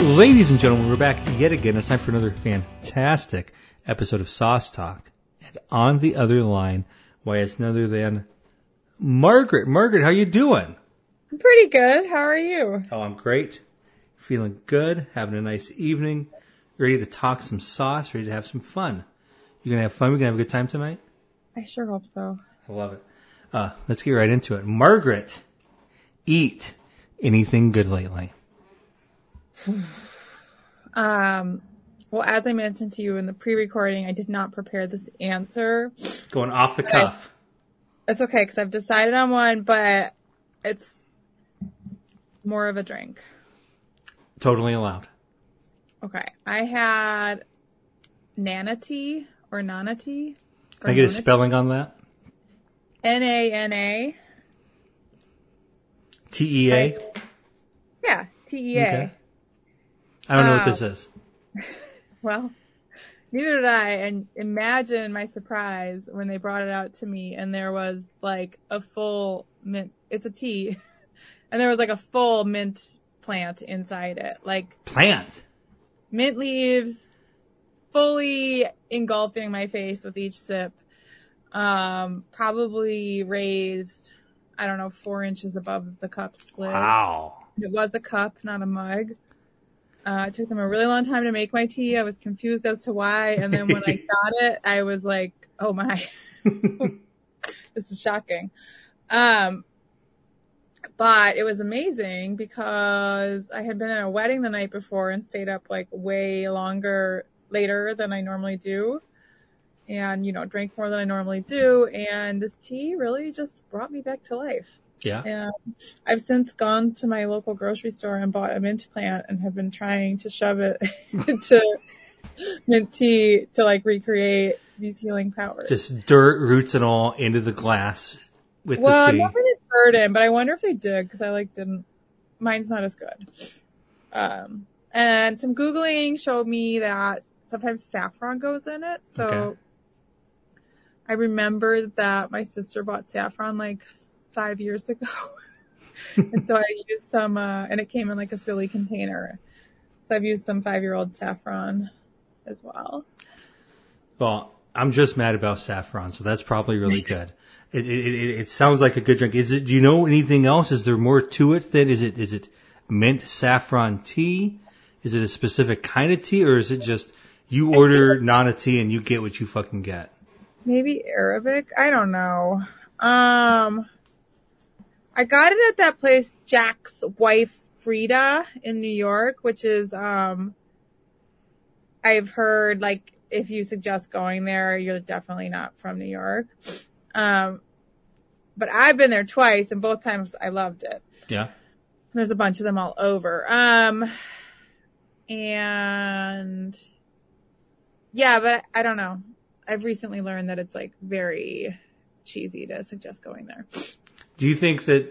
Ladies and gentlemen, we're back yet again. It's time for another fantastic episode of Sauce Talk. And on the other line, why, it's none other than Margaret. Margaret, how you doing? I'm pretty good. How are you? Oh, I'm great. Feeling good, having a nice evening, ready to talk some sauce, ready to have some fun. You gonna have fun? We gonna have a good time tonight? I sure hope so. I love it. Let's get right into it. Margaret, eat anything good lately? Well, as I mentioned to you in the pre-recording, I did not prepare this answer. Going off the cuff. It's okay, because I've decided on one, but it's more of a drink. Totally allowed. Okay. I had nana tea. Can I get a spelling on that? Nana. TEA? Yeah, TEA. Okay. I don't know what this is. Well, neither did I. And imagine my surprise when they brought it out to me and there was like a full mint. It's a tea. And there was like a full mint plant inside it. Like plant? Mint leaves fully engulfing my face with each sip. Probably raised, 4 inches above the cup's lid. Wow. It was a cup, not a mug. It took them a really long time to make my tea. I was confused as to why. And then when I got it, I was like, oh my, this is shocking. But it was amazing because I had been at a wedding the night before and stayed up like way later than I normally do. And, drank more than I normally do. And this tea really just brought me back to life. Yeah. And I've since gone to my local grocery store and bought a mint plant and have been trying to shove it into mint tea to like recreate these healing powers. Just dirt, roots and all into the glass with the tea. Well, I'm not really certain, but I wonder if they did because I didn't. Mine's not as good. And some Googling showed me that sometimes saffron goes in it. So okay. I remembered that my sister bought saffron 5 years ago. And so I used some, and it came in like a silly container. So I've used some 5-year-old saffron as well. Well, I'm just mad about saffron. So that's probably really good. It sounds like a good drink. Is it, do you know anything else? Is there more to it than, is it mint saffron tea? Is it a specific kind of tea or is it just you order nana tea and you get what you fucking get? Maybe Arabic. I don't know. I got it at that place, Jack's Wife Frida in New York, which is, I've heard, if you suggest going there, you're definitely not from New York. But I've been there twice, and both times I loved it. Yeah. There's a bunch of them all over. But I don't know. I've recently learned that it's, very cheesy to suggest going there. Do you think that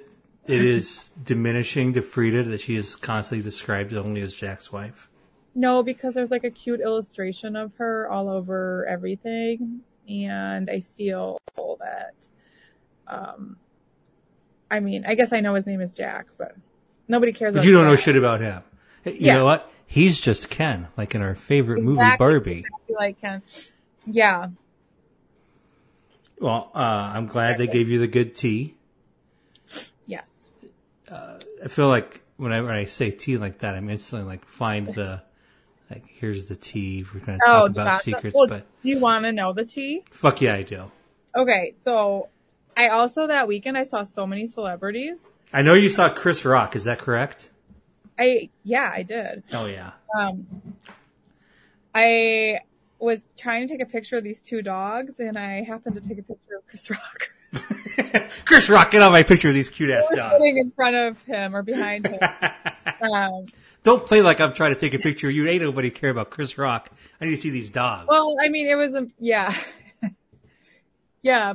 it is diminishing to Frida that she is constantly described only as Jack's wife? No, because there's a cute illustration of her all over everything. And I feel that, I guess I know his name is Jack, but nobody cares about him. But you don't know shit about him. You know what? He's just Ken, in our favorite movie, Barbie. Exactly like Ken. Yeah. Well, I'm glad they gave you the good tea. Yes. I feel like when I say tea like that, I'm instantly find the, here's the tea. We're going to talk about secrets. But do you want to know the tea? Fuck yeah, I do. Okay. So I also, that weekend, I saw so many celebrities. I know you saw Chris Rock. Is that correct? I did. Oh yeah. I was trying to take a picture of these two dogs and I happened to take a picture of Chris Rock. Chris Rock, get out of my picture of these cute ass dogs. Sitting in front of him or behind him. Don't play like I'm trying to take a picture of you. Ain't nobody care about Chris Rock. I need to see these dogs. Well, it was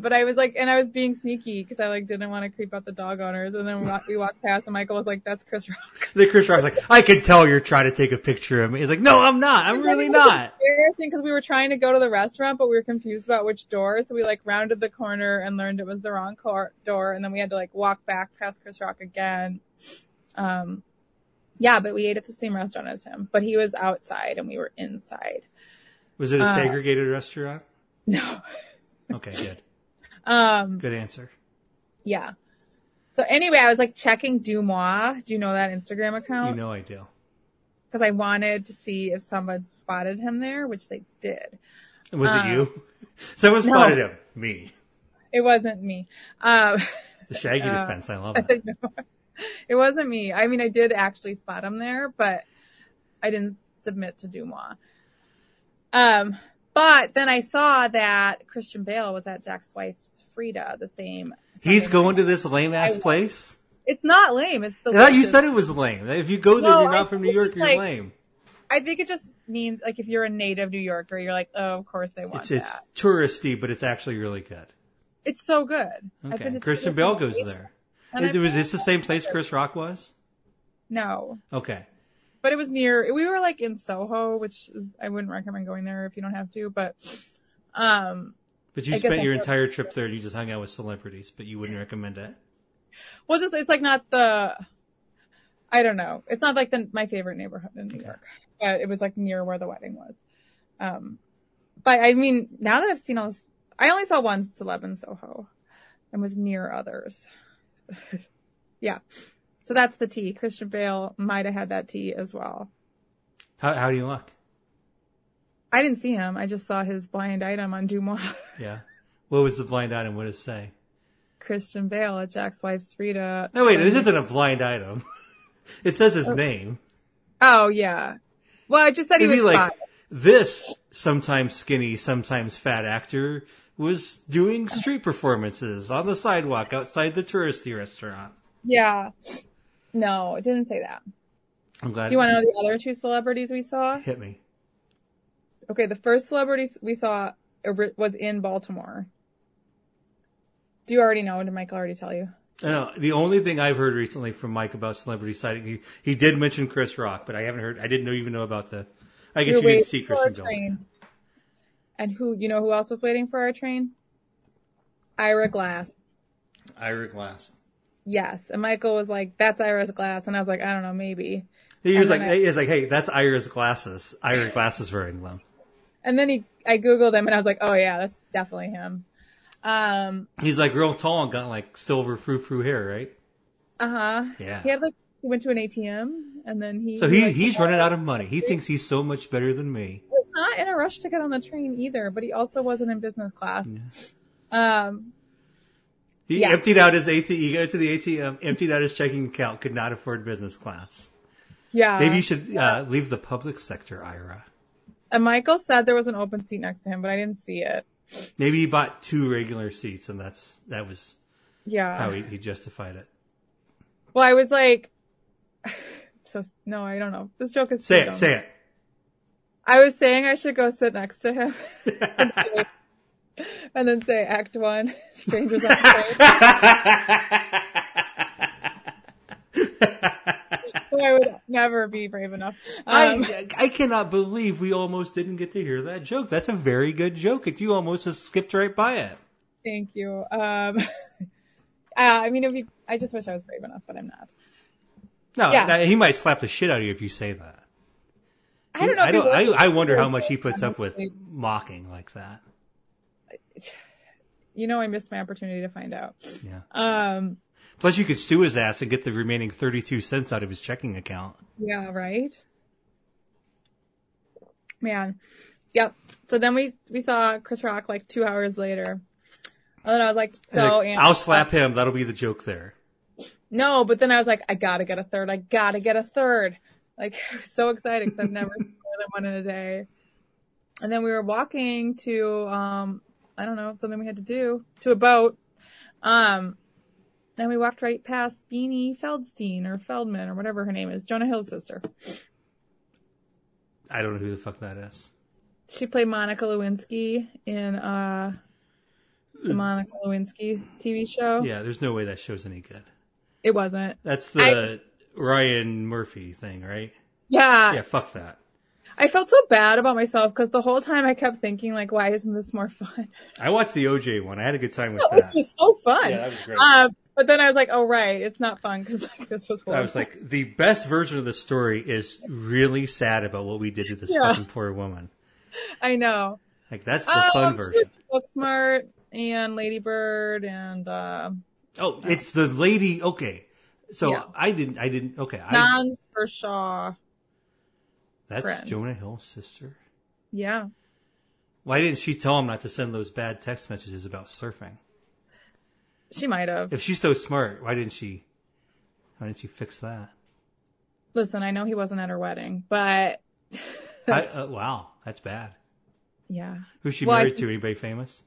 but I was and I was being sneaky because I didn't want to creep out the dog owners. And then we walked past, and Michael was "That's Chris Rock." Then Chris Rock's I can tell you're trying to take a picture of me. He's "No, I'm not. I'm really not." Embarrassing because we were trying to go to the restaurant, but we were confused about which door, so we rounded the corner and learned it was the wrong door, and then we had to walk back past Chris Rock again. Yeah, but we ate at the same restaurant as him. But he was outside and we were inside. Was it a segregated restaurant? No. Okay, good. Good answer. Yeah. So anyway, I was like checking Dumois. Do you know that Instagram account? You know I do. Because I wanted to see if someone spotted him there, which they did. Was it you? Someone spotted him. Me. It wasn't me. The shaggy defense. I love it. No, it wasn't me. I mean, I did actually spot him there, but I didn't submit to Dumois. But then I saw that Christian Bale was at Jack's Wife Frida, the same. He's going to this lame-ass place? It's not lame. It's delicious. No, you said it was lame. If you go there, you're not from New York, you're lame. I think it just means, like, if you're a native New Yorker, you're like, oh, of course they want that. It's touristy, but it's actually really good. It's so good. Okay. Christian Bale goes there. Was this the same place Chris Rock was? No. Okay. But it was near, we were like in Soho, which is, I wouldn't recommend going there if you don't have to, but you spent your entire trip there and you just hung out with celebrities, but you wouldn't recommend it. Well, just, it's like not the, I don't know. It's not like my favorite neighborhood in New York, but it was like near where the wedding was. But I mean, now that I've seen all this, I only saw one celeb in Soho and was near others. Yeah. So that's the tea. Christian Bale might have had that tea as well. How do you look? I didn't see him. I just saw his blind item on Dumois. Yeah. What was the blind item? What did it say? Christian Bale at Jack's Wife's Frida. No, wait. This isn't a blind item. It says his name. Oh, yeah. Well, I just said he was like, this sometimes skinny, sometimes fat actor was doing street performances on the sidewalk outside the touristy restaurant. Yeah. No, it didn't say that. I'm glad. Do you want to know the other two celebrities we saw? Hit me. Okay, the first celebrity we saw was in Baltimore. Do you already know? Did Mike already tell you? No, the only thing I've heard recently from Mike about celebrity sighting, he did mention Chris Rock, but I haven't heard. I didn't even know about the. I guess you didn't see Christian Bale. And who else was waiting for our train? Ira Glass. Ira Glass. Yes. And Michael was like, that's Ira's glass. And I was like, I don't know, maybe. He was like, hey, that's Ira's glasses. Ira Glass is wearing them. And then I Googled him and I was like, oh yeah, that's definitely him. He's like real tall and got like silver frou-frou hair, right? Uh-huh. Yeah. He went to an ATM and then he. So he's running out of money. He thinks he's so much better than me. He was not in a rush to get on the train either, but he also wasn't in business class. Yeah. He emptied out his ATM. He went to the ATM, emptied out his checking account, could not afford business class. Yeah. Maybe you should leave the public sector, Ira. And Michael said there was an open seat next to him, but I didn't see it. Maybe he bought two regular seats, and that was how he justified it. Well, I was like, no, I don't know. This joke is say it. I was saying I should go sit next to him. And then say Act 1, Strangers on the Train. I would never be brave enough. I cannot believe we almost didn't get to hear that joke. That's a very good joke, and you almost just skipped right by it. Thank you. I mean, I just wish I was brave enough, but I'm not. No, he might slap the shit out of you if you say that. I don't know. I wonder how much he puts up with mocking like that. You know, I missed my opportunity to find out. Yeah. Plus, you could sue his ass and get the remaining 32 cents out of his checking account. Yeah, right? Man. Yep. So then we saw Chris Rock like 2 hours later. And then I was like, I'll slap him. That'll be the joke there. No, but then I was like, I got to get a third. Like, I was so excited because I've never seen more than one in a day. And then we were walking to... I don't know, something we had to do, to a boat. And we walked right past Beanie Feldstein or Feldman or whatever her name is, Jonah Hill's sister. I don't know who the fuck that is. She played Monica Lewinsky in the Monica Lewinsky TV show. Yeah, there's no way that show's any good. It wasn't. That's the Ryan Murphy thing, right? Yeah. Yeah, fuck that. I felt so bad about myself because the whole time I kept thinking, like, why isn't this more fun? I watched the OJ one. I had a good time with that. Which was so fun. Yeah, that was great. But then I was like, oh, right. It's not fun because like, this was horrible. I was like, the best version of the story is really sad about what we did to this fucking poor woman. I know. Like, that's the fun version. Booksmart and Lady Bird and... oh, it's the lady. Okay. So yeah. I didn't. Okay. Nans Pershaw. That's friend. Jonah Hill's sister. Yeah. Why didn't she tell him not to send those bad text messages about surfing? She might have. If she's so smart, why didn't she fix that? Listen, I know he wasn't at her wedding, but... wow, that's bad. Yeah. Who's she married to? Anybody famous?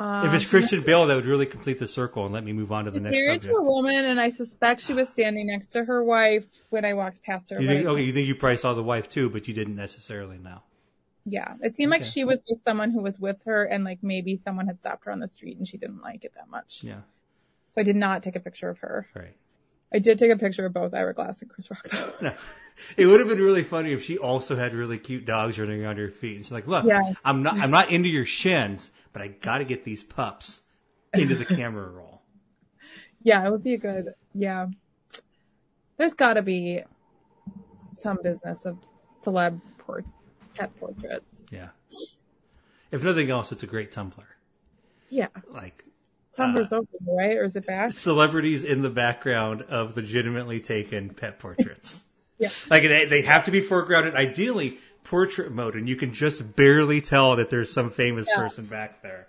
If it's Christian Bale, that would really complete the circle and let me move on to the next subject. She's married to a woman, and I suspect she was standing next to her wife when I walked past her. You think you probably saw the wife too, but you didn't necessarily know. Yeah, it seemed like she was with someone who was with her, and like maybe someone had stopped her on the street, and she didn't like it that much. Yeah. So I did not take a picture of her. Right. I did take a picture of both Ira Glass and Chris Rock, though. No. It would have been really funny if she also had really cute dogs running around her feet, and she's like, "Look, I'm not into your shins, but I got to get these pups into the camera roll." Yeah, it would be a good. Yeah, there's got to be some business of celeb pet portraits. Yeah. If nothing else, it's a great Tumblr. Yeah. Like. Tumblr's over, right? Or is it back? Celebrities in the background of legitimately taken pet portraits. Yeah. Like, they have to be foregrounded, ideally, portrait mode, and you can just barely tell that there's some famous person back there.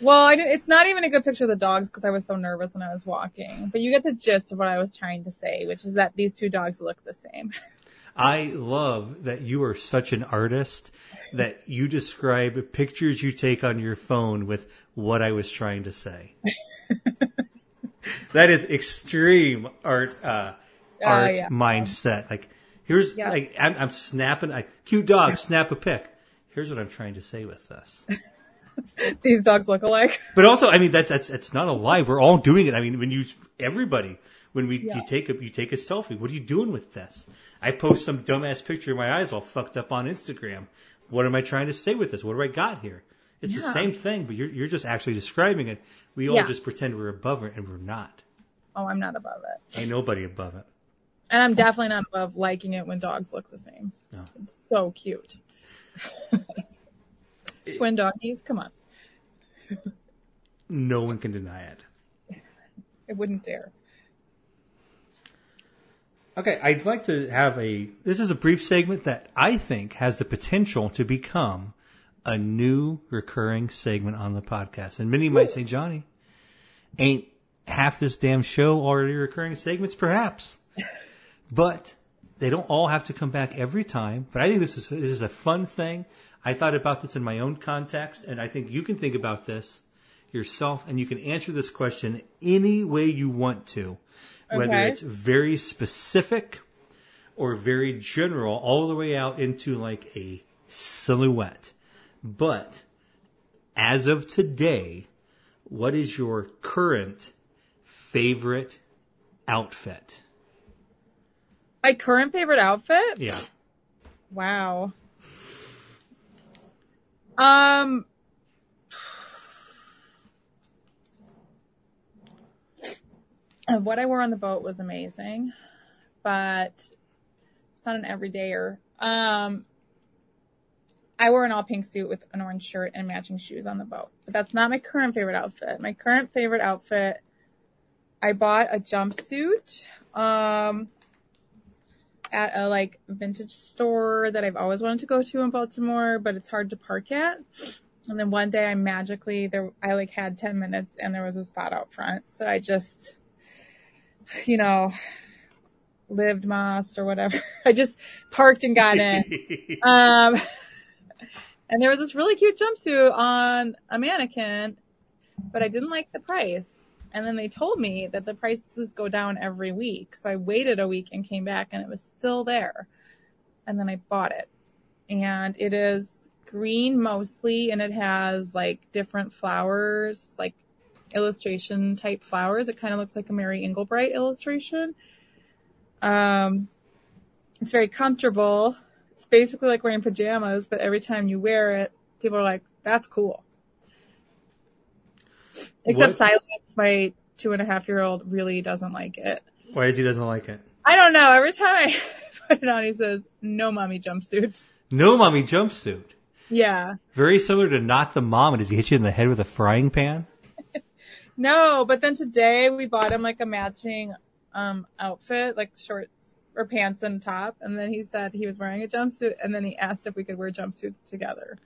Well, it's not even a good picture of the dogs because I was so nervous when I was walking. But you get the gist of what I was trying to say, which is that these two dogs look the same. I love that you are such an artist that you describe pictures you take on your phone with what I was trying to say. That is extreme art mindset. Like, I'm snapping. Cute dog, snap a pic. Here's what I'm trying to say with this. These dogs look alike. But also, I mean, that's not a lie. We're all doing it. I mean, you take a selfie. What are you doing with this? I post some dumbass picture of my eyes all fucked up on Instagram. What am I trying to say with this? What do I got here? It's the same thing, but you're just actually describing it. We all just pretend we're above it, and we're not. Oh, I'm not above it. Ain't nobody above it. And I'm definitely not above liking it when dogs look the same. No. It's so cute. Twin doggies, come on. No one can deny it. I wouldn't dare. Okay, I'd like to have this is a brief segment that I think has the potential to become a new recurring segment on the podcast. And many might say, Johnny, ain't half this damn show already recurring segments? Perhaps. But they don't all have to come back every time. But I think this is a fun thing. I thought about this in my own context, and I think you can think about this yourself, and you can answer this question any way you want to. Whether it's very specific or very general, all the way out into like a silhouette. But as of today, what is your current favorite outfit? My current favorite outfit? Yeah. Wow. What I wore on the boat was amazing, but it's not an everydayer. I wore an all pink suit with an orange shirt and matching shoes on the boat, but that's not my current favorite outfit. My current favorite outfit, I bought a jumpsuit at a like vintage store that I've always wanted to go to in Baltimore, but it's hard to park at. And then one day I magically had 10 minutes and there was a spot out front. So I just, you know, lived moss or whatever. I just parked and got in. And there was this really cute jumpsuit on a mannequin, but I didn't like the price. And then they told me that the prices go down every week. So I waited a week and came back and it was still there. And then I bought it. And it is green mostly, and it has like different flowers, like illustration type flowers. It kind of looks like a Mary Englebright illustration. It's very comfortable. It's basically like wearing pajamas, but every time you wear it, people are like, that's cool. Except Silas, my 2.5-year-old really doesn't like it. Why does he doesn't like it? I don't know. Every time I put it on, he says, "No mommy jumpsuit." No mommy jumpsuit. Yeah. Very similar to Not the Mom. Does he hit you in the head with a frying pan? No, but then today we bought him like a matching outfit, like shorts or pants and top. And then he said he was wearing a jumpsuit. And then he asked if we could wear jumpsuits together.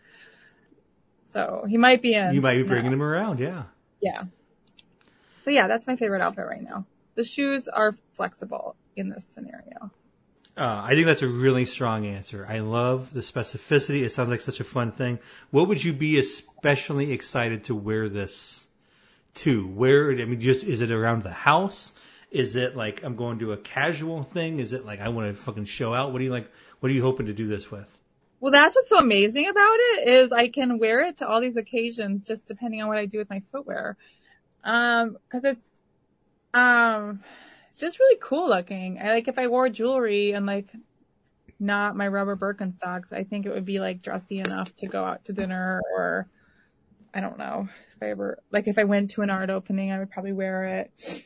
So he might be in. You might be bringing him around. Yeah. Yeah. So yeah, that's my favorite outfit right now. The shoes are flexible in this scenario. I think that's a really strong answer. I love the specificity. It sounds like such a fun thing. What would you be especially excited to wear this to? Where, I mean, just, is it around the house? Is it like, I'm going to a casual thing? Is it like, I want to fucking show out? What do you like? What are you hoping to do this with? Well, that's what's so amazing about it is I can wear it to all these occasions, just depending on what I do with my footwear. 'Cause it's just really cool looking. I like if I wore jewelry and like not my rubber Birkenstocks, I think it would be like dressy enough to go out to dinner, or I don't know if I ever, like if I went to an art opening, I would probably wear it.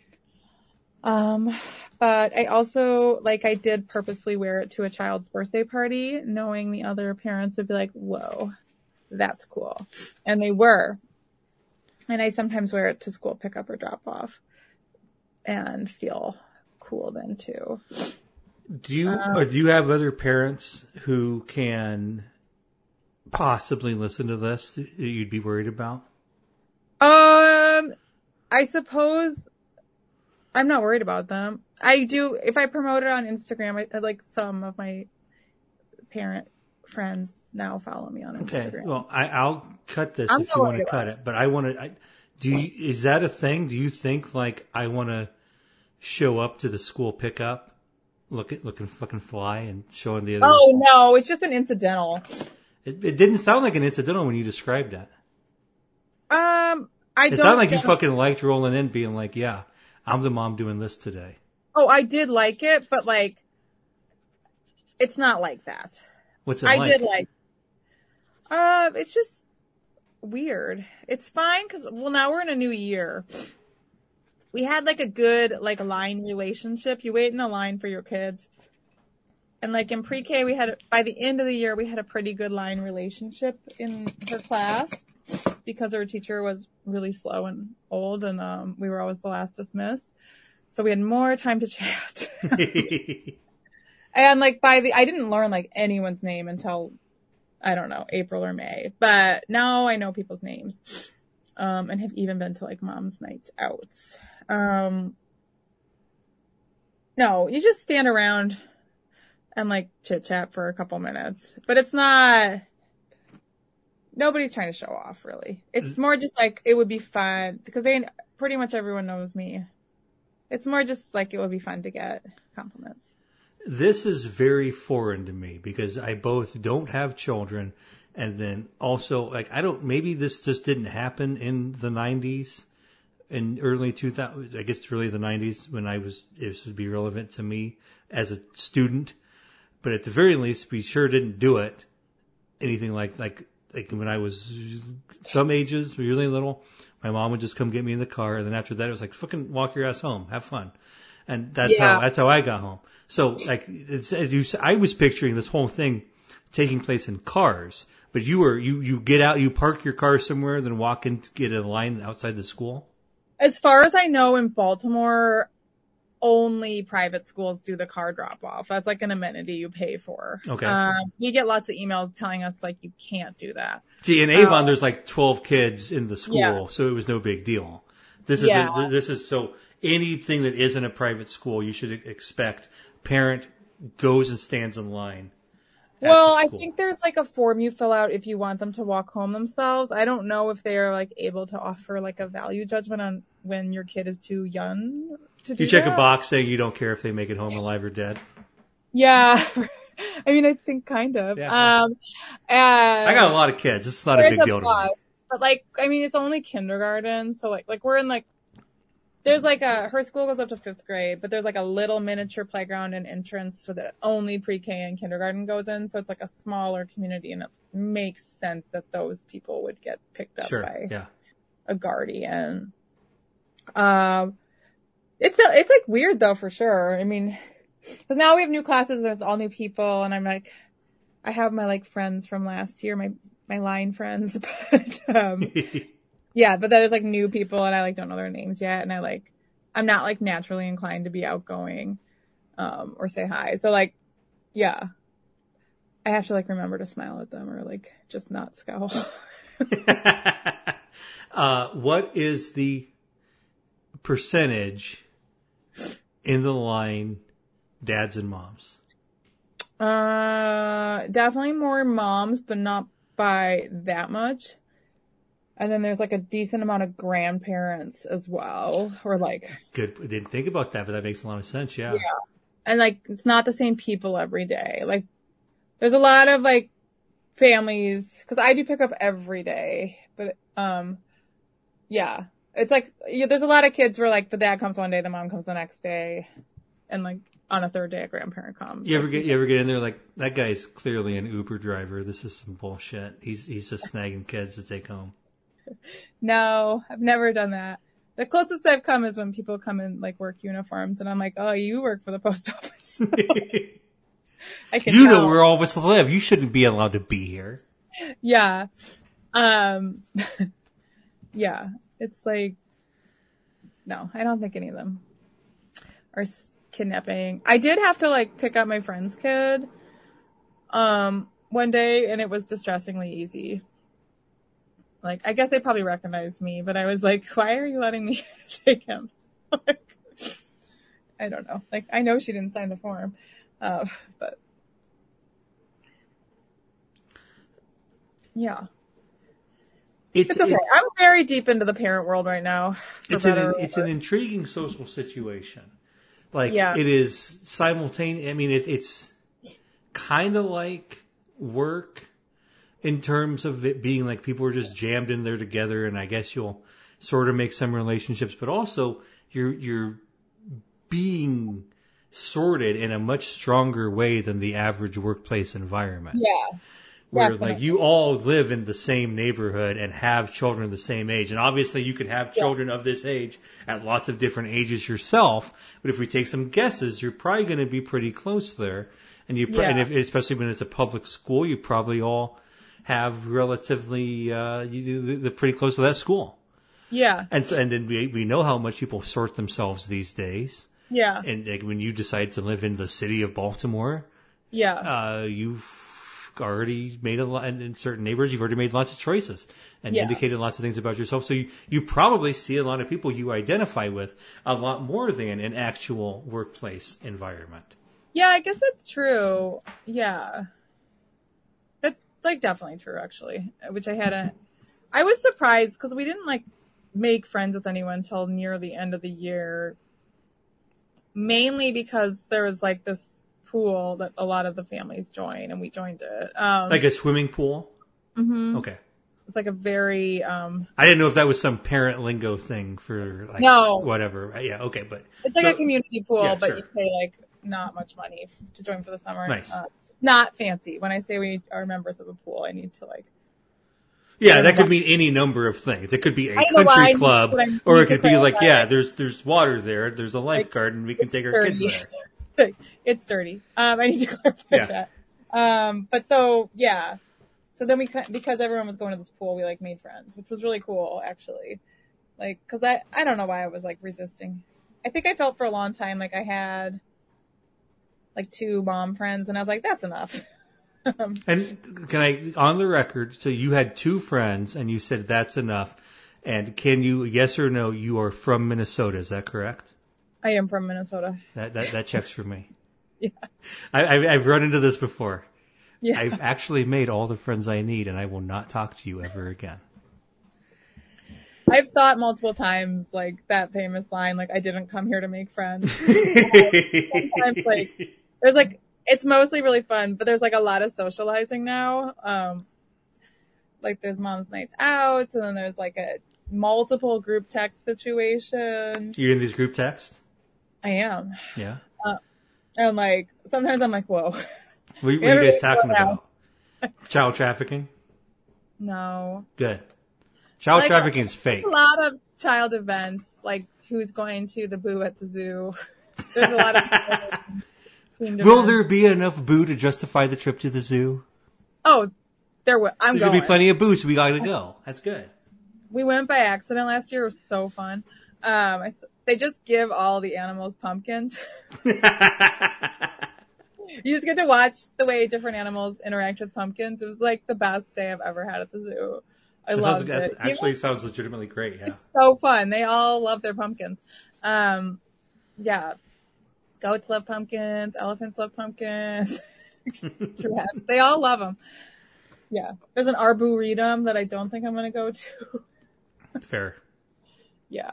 But I also, like, I did purposely wear it to a child's birthday party, knowing the other parents would be like, whoa, that's cool. And they were. And I sometimes wear it to school pickup or drop off and feel cool then too. Do you have other parents who can possibly listen to this that you'd be worried about? I suppose I'm not worried about them. I do, if I promote it on Instagram, I like some of my parent friends now follow me on Instagram. Okay, well, I'll cut this if you want to cut it, but I want to, is that a thing? Do you think like I want to show up to the school pickup, looking fucking fly and showing the other? Oh no, it's just an incidental. It didn't sound like an incidental when you described that. It sounded like you fucking liked rolling in being like, yeah, I'm the mom doing this today. Oh, I did like it, but like, it's not like that. What's it like? I did like, it's just weird. It's fine because, well, now we're in a new year. We had like a good, like line relationship. You wait in a line for your kids. And like in pre-K, we had, by the end of the year, we had a pretty good line relationship in her class, because her teacher was really slow and old, and we were always the last dismissed. So we had more time to chat. And like I didn't learn like anyone's name until, I don't know, April or May. But now I know people's names, and have even been to like mom's night out. No, you just stand around and like chit chat for a couple minutes, but it's not, nobody's trying to show off, really. It's more just like it would be fun because pretty much everyone knows me. It's more just like it would be fun to get compliments. This is very foreign to me because I both don't have children, and then also like maybe this just didn't happen in the 90s and early 2000s. I guess it's really the 90s when this would be relevant to me as a student, but at the very least we sure didn't do it anything like when I was some ages, really little, my mom would just come get me in the car. And then after that, it was like, fucking walk your ass home. Have fun. And that's how I got home. So like, I was picturing this whole thing taking place in cars, but you get out, you park your car somewhere, then walk and get in line outside the school. As far as I know, in Baltimore, only private schools do the car drop off. That's like an amenity you pay for. Okay. You get lots of emails telling us like you can't do that. See, in Avon, there's like 12 kids in the school, so it was no big deal. This is so anything that isn't a private school, you should expect parent goes and stands in line. Well, I think there's like a form you fill out if you want them to walk home themselves. I don't know if they are like able to offer like a value judgment on when your kid is too young to do that. You check a box saying you don't care if they make it home alive or dead. Yeah. I mean, I think kind of. Yeah. I got a lot of kids. It's not a big deal to me. But like, I mean, it's only kindergarten. So like we're in like, there's like her school goes up to 5th grade, but there's like a little miniature playground and entrance so that only pre-K and kindergarten goes in. So it's like a smaller community, and it makes sense that those people would get picked up by a guardian. It's like weird though, for sure. I mean, because now we have new classes, there's all new people, and I'm like, I have my like friends from last year, my line friends, but yeah, but there's like new people and I like don't know their names yet, and I'm not like naturally inclined to be outgoing or say hi. So like, yeah, I have to like remember to smile at them or like just not scowl. What is the percentage in the line dads and moms? Definitely more moms, but not by that much. And then there's like a decent amount of grandparents as well, or like. Good. I didn't think about that, but that makes a lot of sense. Yeah. And like, it's not the same people every day. Like, there's a lot of like families, cause I do pick up every day, but, yeah, it's like, there's a lot of kids where like the dad comes one day, the mom comes the next day, and like on a third day a grandparent comes. You ever get in there like, that guy's clearly an Uber driver. This is some bullshit. He's just snagging kids to take home. No, I've never done that. The closest I've come is when people come in like work uniforms, and I'm like, oh, you work for the post office. You know where all of us live. You shouldn't be allowed to be here. Yeah. Yeah. It's like, no, I don't think any of them are kidnapping. I did have to like pick up my friend's kid one day, and it was distressingly easy. Like, I guess they probably recognized me, but I was like, why are you letting me take him? Like, I don't know. Like, I know she didn't sign the form. But yeah, it's okay. I'm very deep into the parent world right now. It's an intriguing social situation. Like, yeah. It is simultaneous. I mean, it's kind of like work in terms of it being like people are just jammed in there together, and I guess you'll sort of make some relationships, but also you're being sorted in a much stronger way than the average workplace environment. Yeah. Where definitely. Like you all live in the same neighborhood and have children the same age. And obviously you can have children of this age at lots of different ages yourself. But if we take some guesses, you're probably going to be pretty close there. And especially when it's a public school, you probably all have relatively, they're pretty close to that school. Yeah. And so, and then we know how much people sort themselves these days. Yeah. And like, when you decide to live in the city of Baltimore, you've already made a lot, and in certain neighbors, you've already made lots of choices and indicated lots of things about yourself. So you probably see a lot of people you identify with a lot more than an actual workplace environment. Yeah, I guess that's true. Yeah. That's like definitely true, actually, which I was surprised because we didn't like make friends with anyone till near the end of the year. Mainly because there was like this pool that a lot of the families join, and we joined it. Like a swimming pool? Mm-hmm. Okay. It's like a very... I didn't know if that was some parent lingo thing for like... No. Whatever. Yeah, okay, but... It's like a community pool, yeah, but sure. You pay like not much money to join for the summer. Nice. Not fancy. When I say we are members of a pool, I need to like... Yeah, that could mean any number of things. It could be a country club, or it could be like, yeah, there's water there, there's a lifeguard, and we can take our kids there. It's dirty. I need to clarify that. But so, yeah. So then because everyone was going to this pool, we like made friends, which was really cool, actually. Like, cause I don't know why I was like resisting. I think I felt for a long time like I had like two mom friends, and I was like, that's enough. And can I, on the record, so you had two friends and you said that's enough. And can you, yes or no, you are from Minnesota, is that correct? I am from Minnesota. That checks for me. Yeah. I've run into this before. Yeah. I've actually made all the friends I need, and I will not talk to you ever again. I've thought multiple times, like, that famous line, like, I didn't come here to make friends. Sometimes, like, there's like... It's mostly really fun, but there's like a lot of socializing now. Like there's mom's nights out, and then there's like a multiple group text situation. You're in these group texts? I am. Yeah. And like sometimes I'm like, whoa. What are you guys talking about? Child trafficking? No. Good. Child trafficking is fake. A lot of child events, like who's going to the Boo at the zoo. There's a lot of. Will there be enough Boo to justify the trip to the zoo? Oh, there will. I'm going. There's going to be plenty of Boo, so we got to go. That's good. We went by accident last year. It was so fun. They just give all the animals pumpkins. You just get to watch the way different animals interact with pumpkins. It was like the best day I've ever had at the zoo. I loved it. Actually, sounds legitimately great. Yeah. It's so fun. They all love their pumpkins. Yeah. Goats love pumpkins. Elephants love pumpkins. Giraffes. They all love them. Yeah. There's an arboretum that I don't think I'm going to go to. Fair. Yeah.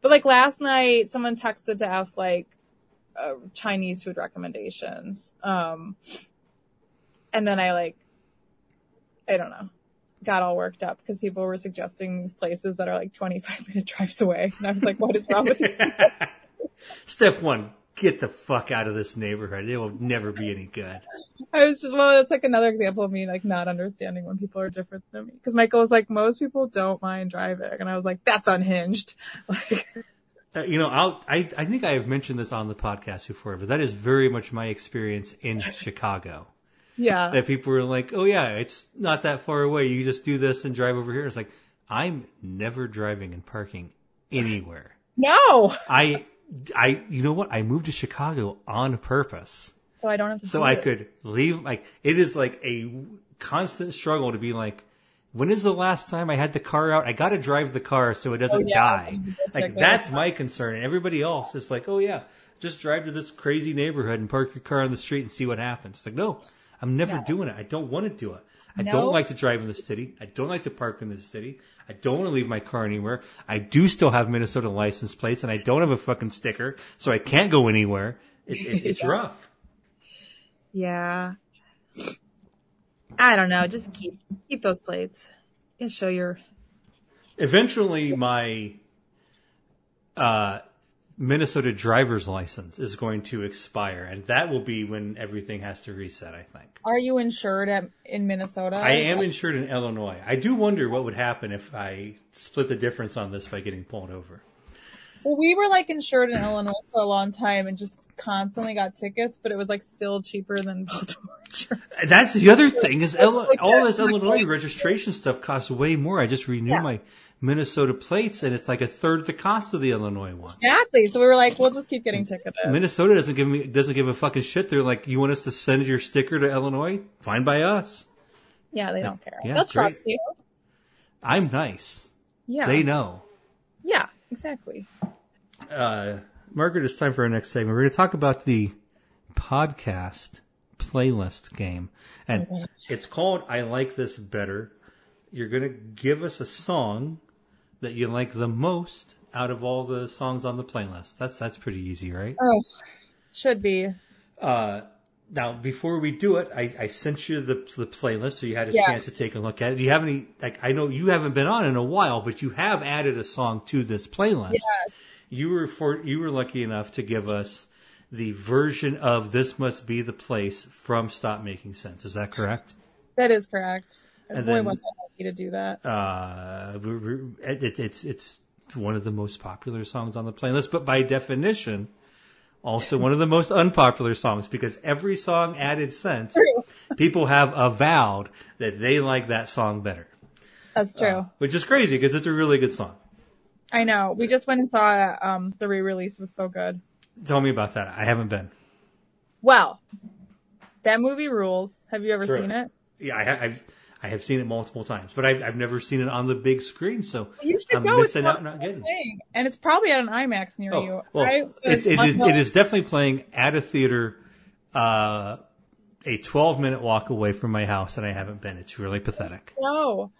But like last night, someone texted to ask like Chinese food recommendations. And then I don't know, got all worked up because people were suggesting these places that are like 25-minute drives away. And I was like, what is wrong with these people? Step one, get the fuck out of this neighborhood. It will never be any good. I was just, well, that's like another example of me like not understanding when people are different than me. Because Michael was like, most people don't mind driving. And I was like, that's unhinged. Like, I think I have mentioned this on the podcast before, but that is very much my experience in Chicago. Yeah. That people were like, oh yeah, it's not that far away. You just do this and drive over here. It's like, I'm never driving and parking anywhere. No. I you know what? I moved to Chicago on purpose. So I don't have to. So I could leave. Like, it is like a constant struggle to be like, when is the last time I had the car out? I got to drive the car so it doesn't die. Like, that's my concern. And everybody else is like, oh yeah, just drive to this crazy neighborhood and park your car on the street and see what happens. It's like, no, I'm never doing it. I don't want to do it. I don't like to drive in the city. I don't like to park in the city. I don't want to leave my car anywhere. I do still have Minnesota license plates, and I don't have a fucking sticker, so I can't go anywhere. It's rough. Yeah. I don't know. Just keep those plates. And show your... Eventually, my Minnesota driver's license is going to expire, and that will be when everything has to reset, I think. Are you insured in Minnesota? I am insured in Illinois. I do wonder what would happen if I split the difference on this by getting pulled over. Well, we were insured in Illinois for a long time and just constantly got tickets, but it was still cheaper than Baltimore. That's the other thing is all this Illinois registration stuff costs way more. I just renew my Minnesota plates, and it's a third the cost of the Illinois one. Exactly. So we were like, we'll just keep getting ticketed. Minnesota doesn't give a fucking shit. They're like, you want us to send your sticker to Illinois? Fine by us. Yeah, they don't care. Yeah, they'll trust you. I'm nice. Yeah. They know. Yeah, exactly. Margaret, it's time for our next segment. We're going to talk about the podcast playlist game. And it's called I Like This Better. You're going to give us a song that you like the most out of all the songs on the playlist. That's pretty easy, right? Oh, should be. Now, before we do it, I sent you the playlist, so you had a chance to take a look at it. Do you have any, I know you haven't been on in a while, but you have added a song to this playlist. Yes. You were lucky enough to give us the version of This Must Be the Place from Stop Making Sense. Is that correct? That is correct. And boy, was I happy to do that. It's one of the most popular songs on the playlist, but by definition, also one of the most unpopular songs, because every song added since, people have avowed that they like that song better. That's true. Which is crazy, because it's a really good song. I know. We just went and saw that, the re-release was so good. Tell me about that. I haven't been. Well, that movie rules. Have you ever seen it? Yeah, I have seen it multiple times, but I've never seen it on the big screen, so you should I'm go. Missing out not getting it. And it's probably at an IMAX near you. Well, it is definitely playing at a theater a 12-minute walk away from my house, and I haven't been. It's really pathetic. No.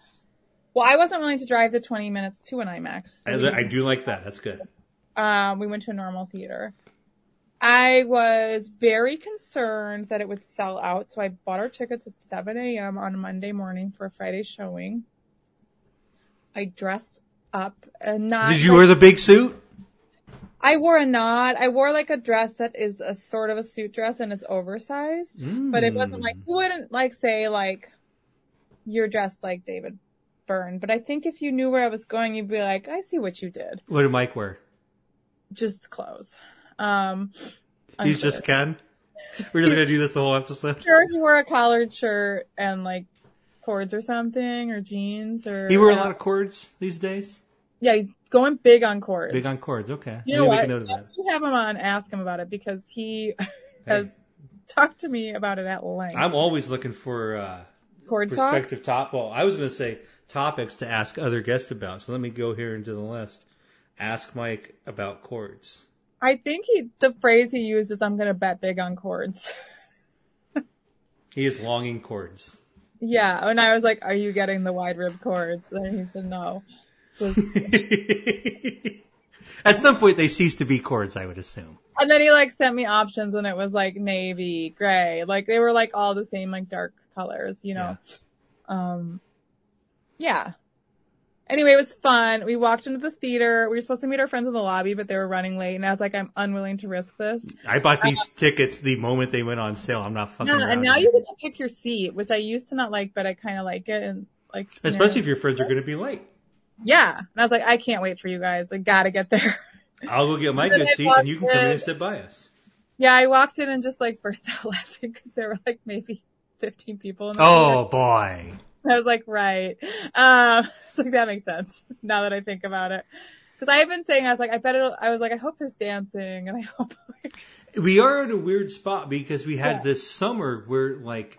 Well, I wasn't willing to drive the 20 minutes to an IMAX. So I do like that. That's good. We went to a normal theater. I was very concerned that it would sell out, so I bought our tickets at 7 a.m. on Monday morning for a Friday showing. I dressed up a knot. Did you wear the big suit? I wore a knot. I wore a dress that is a sort of a suit dress, and it's oversized. But it wasn't you wouldn't say you're dressed like David burn. But I think if you knew where I was going, you'd be like, I see what you did. What did Mike wear? Just clothes. He's just Ken? We're just going to do this the whole episode? Sure, he wore a collared shirt and, like, cords or something, or jeans, or... He wore a lot of cords these days? Yeah, he's going big on cords. Big on cords, okay. You know what? Next you have him on, ask him about it, because he has talked to me about it at length. I'm always looking for... Cord perspective talk? Well, I was going to say topics to ask other guests about, so let me go here into the list. Ask Mike about cords. I think the phrase he used is, I'm going to bet big on cords. He is longing cords. Yeah, and I was like, are you getting the wide rib cords? And he said, no. Just... At some point, they cease to be cords, I would assume. And then he, like, sent me options, and it was, like, navy, gray. Like, they were, like, all the same, like, dark colors, you know? Yeah. Anyway, it was fun. We walked into the theater. We were supposed to meet our friends in the lobby, but they were running late. And I was like, I'm unwilling to risk this. I bought these tickets the moment they went on sale. I'm not fucking around. And now you get to pick your seat, which I used to not like, but I kind of like it. And like, especially if your friends are going to be late. Yeah. And I was like, I can't wait for you guys. I got to get there. I'll go get my good seats and you can come in and sit by us. Yeah, I walked in and just like burst out laughing because there were like maybe 15 people in the theater. Boy. I was like, right. It's like, that makes sense now that I think about it. Because I have been saying, I was like, I hope there's dancing. And I hope. Like... We are at a weird spot because we had this summer where like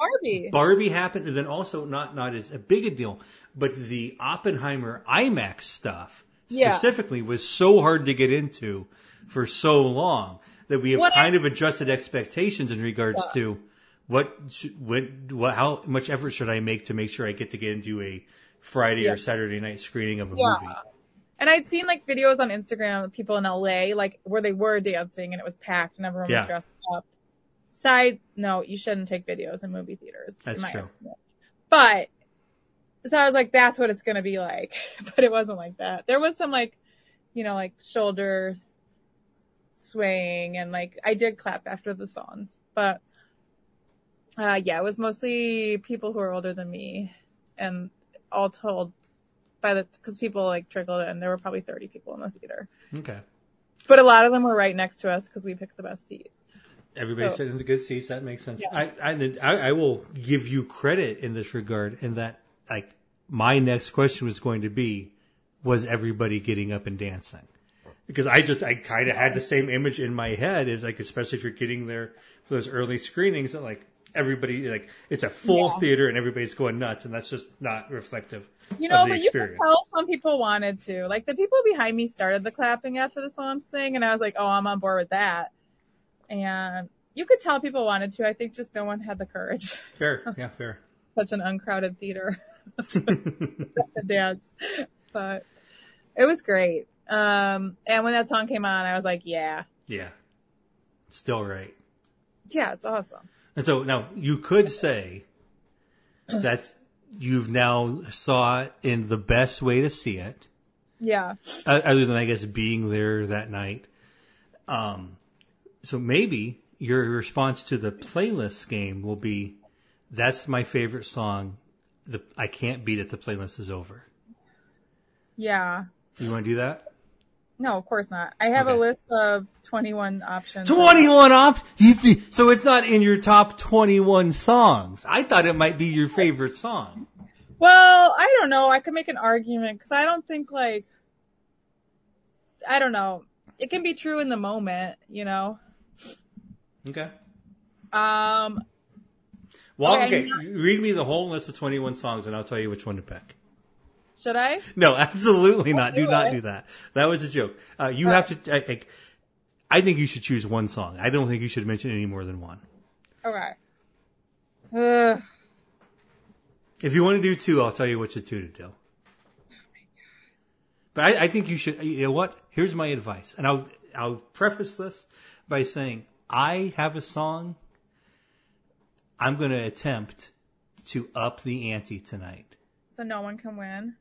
Barbie happened. And then also not as a big a deal, but the Oppenheimer IMAX stuff specifically was so hard to get into for so long that we have kind of adjusted expectations in regards to. How much effort should I make to make sure I get to get into a Friday or Saturday night screening of a movie? And I'd seen like videos on Instagram of people in LA, like where they were dancing and it was packed and everyone was dressed up. Side note, you shouldn't take videos in movie theaters. That's true. But so I was like, that's what it's going to be like, but it wasn't like that. There was some like, you know, like shoulder swaying and like I did clap after the songs, but it was mostly people who are older than me and all told because people like trickled in. There were probably 30 people in the theater. Okay. But a lot of them were right next to us because we picked the best seats. Everybody sitting in the good seats. That makes sense. Yeah. I will give you credit in this regard in that like my next question was going to be, was everybody getting up and dancing? Because I kind of had the same image in my head is like, especially if you're getting there for those early screenings that like, everybody like it's a full theater and everybody's going nuts and that's just not reflective of the experience. You can tell some people wanted to like the people behind me started the clapping after the songs thing and I was like I'm on board with that and you could tell people wanted to. I think just no one had the courage. Fair Such an uncrowded theater to dance, but it was great. And when that song came on I was like still right. It's awesome. And so now you could say that you've now saw it in the best way to see it. Yeah. Other than, I guess, being there that night. So maybe your response to the playlist game will be, that's my favorite song. I can't beat it. The playlist is over. Yeah. You want to do that? No, of course not. I have a list of 21 options. 21 options? So it's not in your top 21 songs. I thought it might be your favorite song. Well, I don't know. I could make an argument because I don't think like, I don't know. It can be true in the moment, you know? Okay. Well, okay. Read me the whole list of 21 songs and I'll tell you which one to pick. Should I? No, absolutely not. Do not do that. That was a joke. You have to. I think you should choose one song. I don't think you should mention any more than one. Okay. If you want to do two, I'll tell you which two to do. Oh my God. But I think you should. You know what? Here's my advice, and I'll preface this by saying I have a song. I'm going to attempt to up the ante tonight. So no one can win.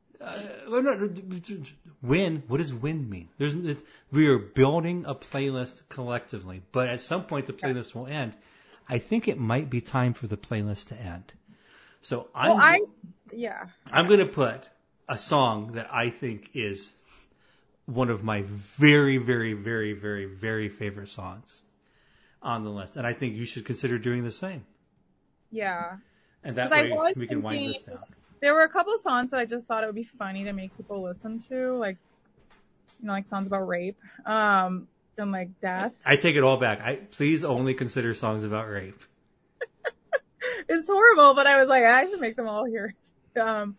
Win? What does win mean? We are building a playlist collectively, but at some point the playlist will end. I think it might be time for the playlist to end. So I'm going to put a song that I think is one of my very, very, very, very, very favorite songs on the list. And I think you should consider doing the same. Yeah. And that way we can wind this down. There were a couple of songs that I just thought it would be funny to make people listen to, like, you know, like songs about rape and like death. I take it all back. Please only consider songs about rape. It's horrible, but I was like, I should make them all here. But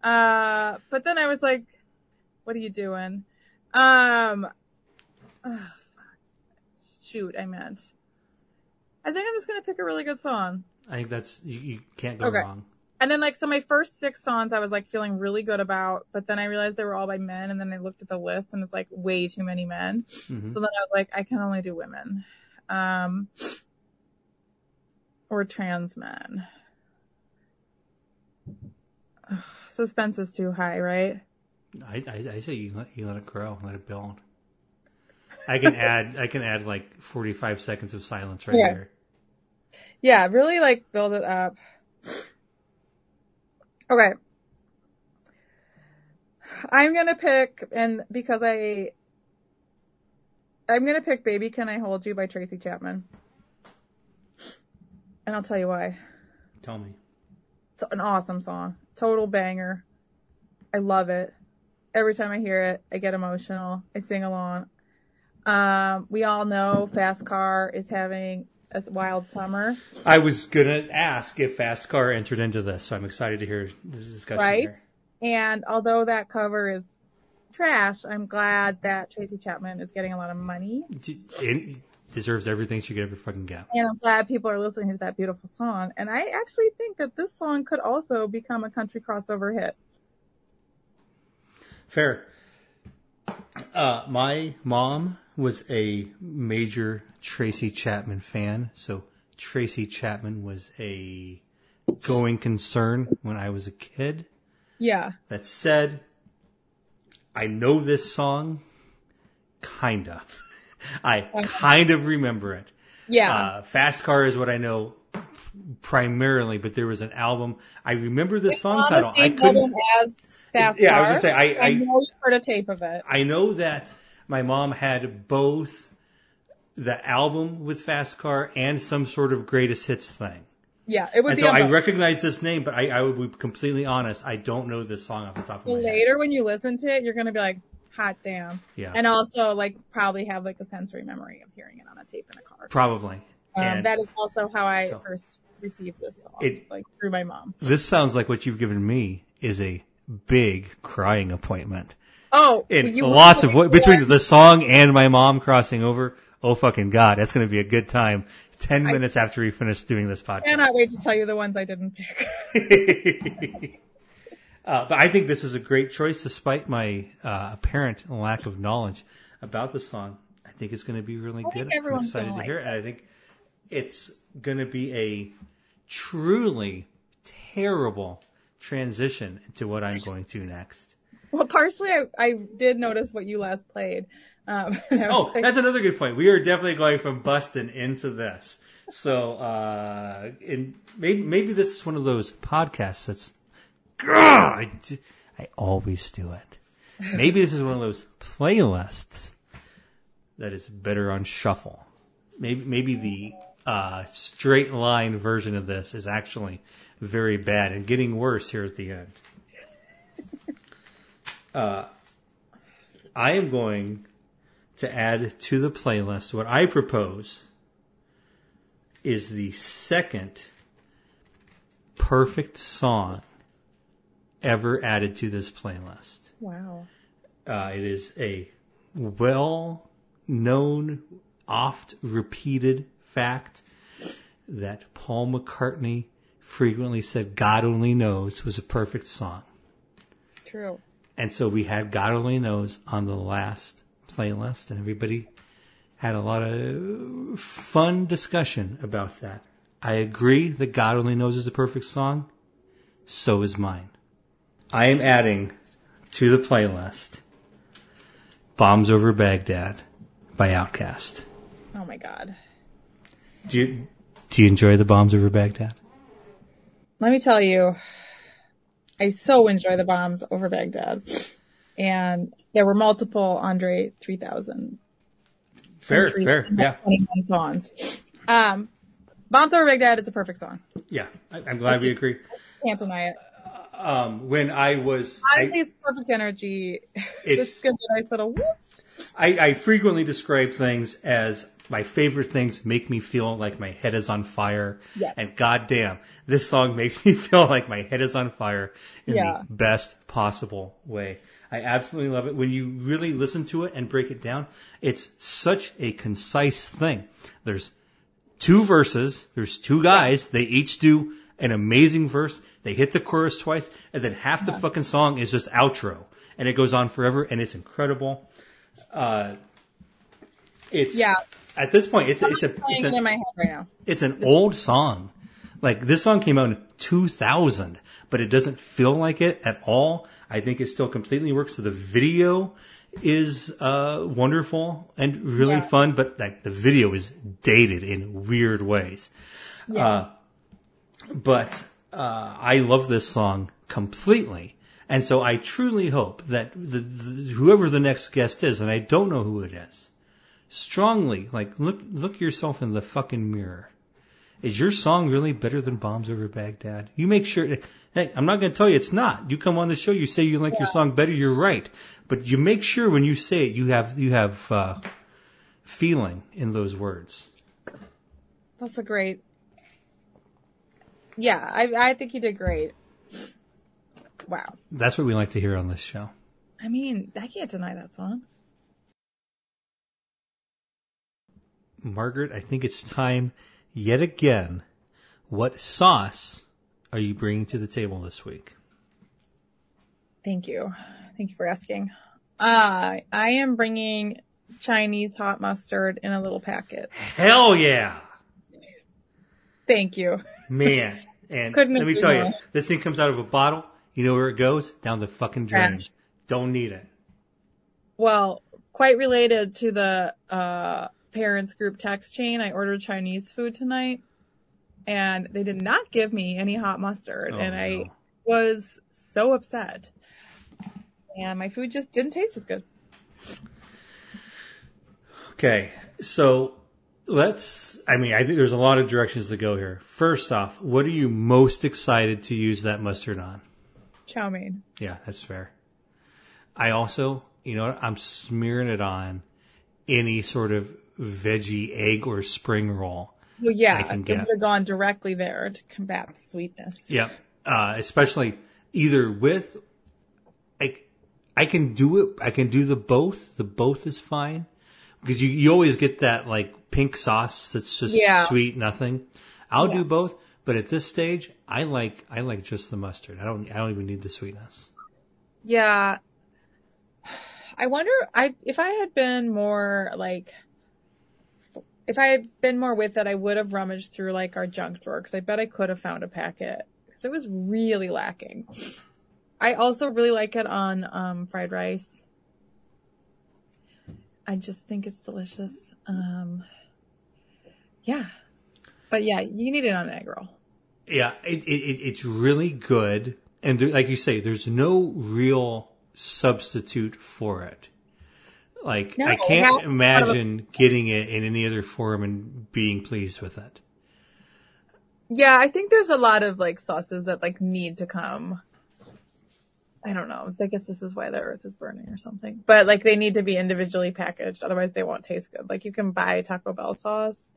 then I was like, what are you doing? I think I'm just gonna pick a really good song. I think that's you can't go wrong. And then, like, so my first 6 songs I was, like, feeling really good about, but then I realized they were all by men, and then I looked at the list, and it's, like, way too many men. Mm-hmm. So then I was like, I can only do women. Or trans men. Ugh, suspense is too high, right? I say you let it grow, let it build. I can add, like, 45 seconds of silence right here. Yeah, really, like, build it up. Okay. I'm going to pick Baby Can I Hold You by Tracy Chapman. And I'll tell you why. Tell me. It's an awesome song. Total banger. I love it. Every time I hear it, I get emotional. I sing along. We all know Fast Car is having a wild summer. I was going to ask if Fast Car entered into this, so I'm excited to hear the discussion here. And although that cover is trash, I'm glad that Tracy Chapman is getting a lot of money. It deserves everything she could ever fucking get. And I'm glad people are listening to that beautiful song. And I actually think that this song could also become a country crossover hit. Fair. My mom was a major Tracy Chapman fan, so Tracy Chapman was a going concern when I was a kid. Yeah. That said, I know this song, kind of. I kind of remember it. Yeah. Fast Car is what I know primarily, but there was an album. I remember the song title. I couldn't. Fast Car. I was gonna say I know you heard a tape of it. I know that. My mom had both the album with Fast Car and some sort of greatest hits thing. Yeah, it would and be. So I recognize this name, but I would be completely honest. I don't know this song off the top of my head. Later, when you listen to it, you're going to be like, hot damn. Yeah. And also, like, probably have, like, a sensory memory of hearing it on a tape in a car. Probably. That is also how I first received this song, through my mom. This sounds like what you've given me is a big crying appointment. Oh, in lots of ways, between the song and my mom crossing over. Oh, fucking God. That's going to be a good time. 10 minutes after we finish doing this podcast. I cannot wait to tell you the ones I didn't pick. But I think this is a great choice despite my apparent lack of knowledge about the song. I think it's going to be really good. I'm excited to hear it. And I think it's going to be a truly terrible transition to what I'm going to next. Well, partially, I did notice what you last played. That's another good point. We are definitely going from Boston into this. So, and maybe this is one of those podcasts that's, I always do it. Maybe this is one of those playlists that is better on shuffle. Maybe the straight line version of this is actually very bad and getting worse here at the end. I am going to add to the playlist. What I propose is the second perfect song ever added to this playlist. Wow. It is a well-known, oft-repeated fact that Paul McCartney frequently said God Only Knows was a perfect song. True. And so we had God Only Knows on the last playlist, and everybody had a lot of fun discussion about that. I agree that God Only Knows is a perfect song. So is mine. I am adding to the playlist Bombs Over Baghdad by Outkast. Oh, my God. Do you enjoy the Bombs Over Baghdad? Let me tell you. I so enjoy the Bombs Over Baghdad. And there were multiple Andre 3000. Fair. Yeah. Songs. Bombs Over Baghdad is a perfect song. Yeah. I'm glad we agree. Can't deny it. When I was... Honestly, it's perfect energy. It's... Just gives a nice little whoop. I frequently describe things as my favorite things make me feel like my head is on fire. Yes. And goddamn, this song makes me feel like my head is on fire in the best possible way. I absolutely love it. When you really listen to it and break it down, it's such a concise thing. There's two verses. There's two guys. They each do an amazing verse. They hit the chorus twice. And then half the fucking song is just outro. And it goes on forever. And it's incredible. At this point, it's in my head right now. It's an old song. Like, this song came out in 2000, but it doesn't feel like it at all. I think it still completely works. So the video is wonderful and really fun, but like the video is dated in weird ways. Yeah. But I love this song completely. And so I truly hope that whoever the next guest is, and I don't know who it is, strongly, like, look yourself in the fucking mirror. Is your song really better than Bombs Over Baghdad? You make sure. Hey, I'm not going to tell you it's not. You come on the show, you say you like your song better, you're right. But you make sure when you say it, you have feeling in those words. That's a great. Yeah, I think you did great. Wow. That's what we like to hear on this show. I mean, I can't deny that song. Margaret, I think it's time yet again. What sauce are you bringing to the table this week? Thank you. Thank you for asking. I am bringing Chinese hot mustard in a little packet. Hell yeah. Thank you. Man. And let me tell you, this thing comes out of a bottle. You know where it goes? Down the fucking drain. Fresh. Don't need it. Well, quite related to the parents group text chain, I ordered Chinese food tonight, and they did not give me any hot mustard, and I was so upset. And my food just didn't taste as good. Okay, so I think there's a lot of directions to go here. First off, what are you most excited to use that mustard on? Chow mein. Yeah, that's fair. I also, I'm smearing it on any sort of veggie egg or spring roll. Well, yeah, it would have gone directly there to combat the sweetness. Yeah, especially either with, I can do it. I can do the both. The both is fine because you always get that like pink sauce that's just sweet nothing. I'll do both, but at this stage, I like just the mustard. I don't even need the sweetness. Yeah. I wonder if I had been more like, if I had been more with it, I would have rummaged through like our junk drawer because I bet I could have found a packet because it was really lacking. I also really like it on fried rice. I just think it's delicious. But yeah, you need it on an egg roll. Yeah, it's really good, and like you say, there's no real substitute for it. Like, no, I can't imagine getting it in any other form and being pleased with it. Yeah, I think there's a lot of like sauces that like need to come. I don't know. I guess this is why the earth is burning or something. But like they need to be individually packaged, otherwise they won't taste good. Like you can buy Taco Bell sauce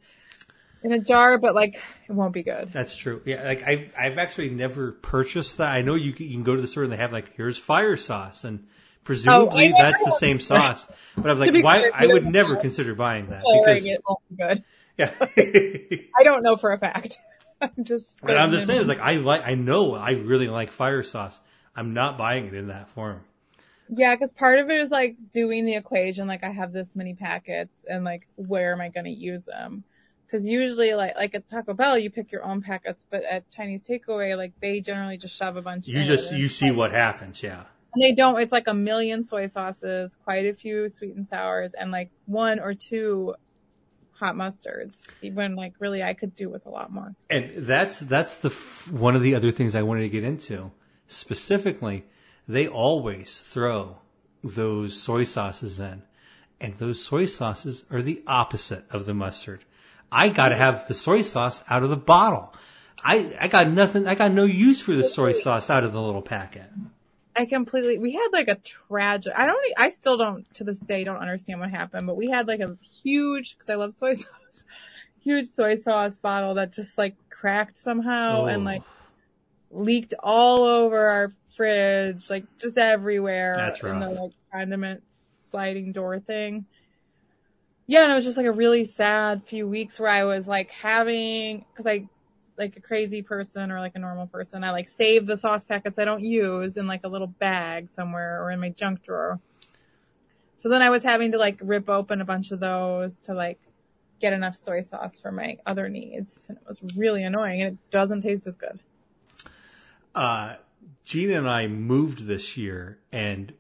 in a jar, but like it won't be good. That's true. Yeah, like I've actually never purchased that. I know you can go to the store and they have like, here's fire sauce, and presumably that's the same sauce. But I'm like, why? I would never consider buying that because it won't be good. Yeah, I don't know for a fact. I'm just saying, it's like I really like fire sauce. I'm not buying it in that form. Yeah, because part of it is like doing the equation. Like I have this many packets, and like where am I going to use them? Because usually, like at Taco Bell, you pick your own packets, but at Chinese takeaway, like they generally just shove a bunch. You see what happens, yeah. And they don't. It's like 1 million soy sauces, quite a few sweet and sours, and like 1 or 2 hot mustards. Even like really, I could do with a lot more. And that's one of the other things I wanted to get into. specifically, they always throw those soy sauces in. And those soy sauces are the opposite of the mustard. I got to have the soy sauce out of the bottle. I got nothing. I got no use for the soy sauce out of the little packet. I completely, we had like a tragic, I still don't, to this day, don't understand what happened, but we had like a huge, because I love soy sauce, huge soy sauce bottle that just like cracked somehow and like leaked all over our fridge, like just everywhere. That's right. In the like condiment sliding door thing. Yeah. And it was just like a really sad few weeks where I was like having, because I, like a crazy person or like a normal person, I like save the sauce packets I don't use in like a little bag somewhere or in my junk drawer. So then I was having to like rip open a bunch of those to like get enough soy sauce for my other needs. And it was really annoying and it doesn't taste as good. Gina and I moved this year and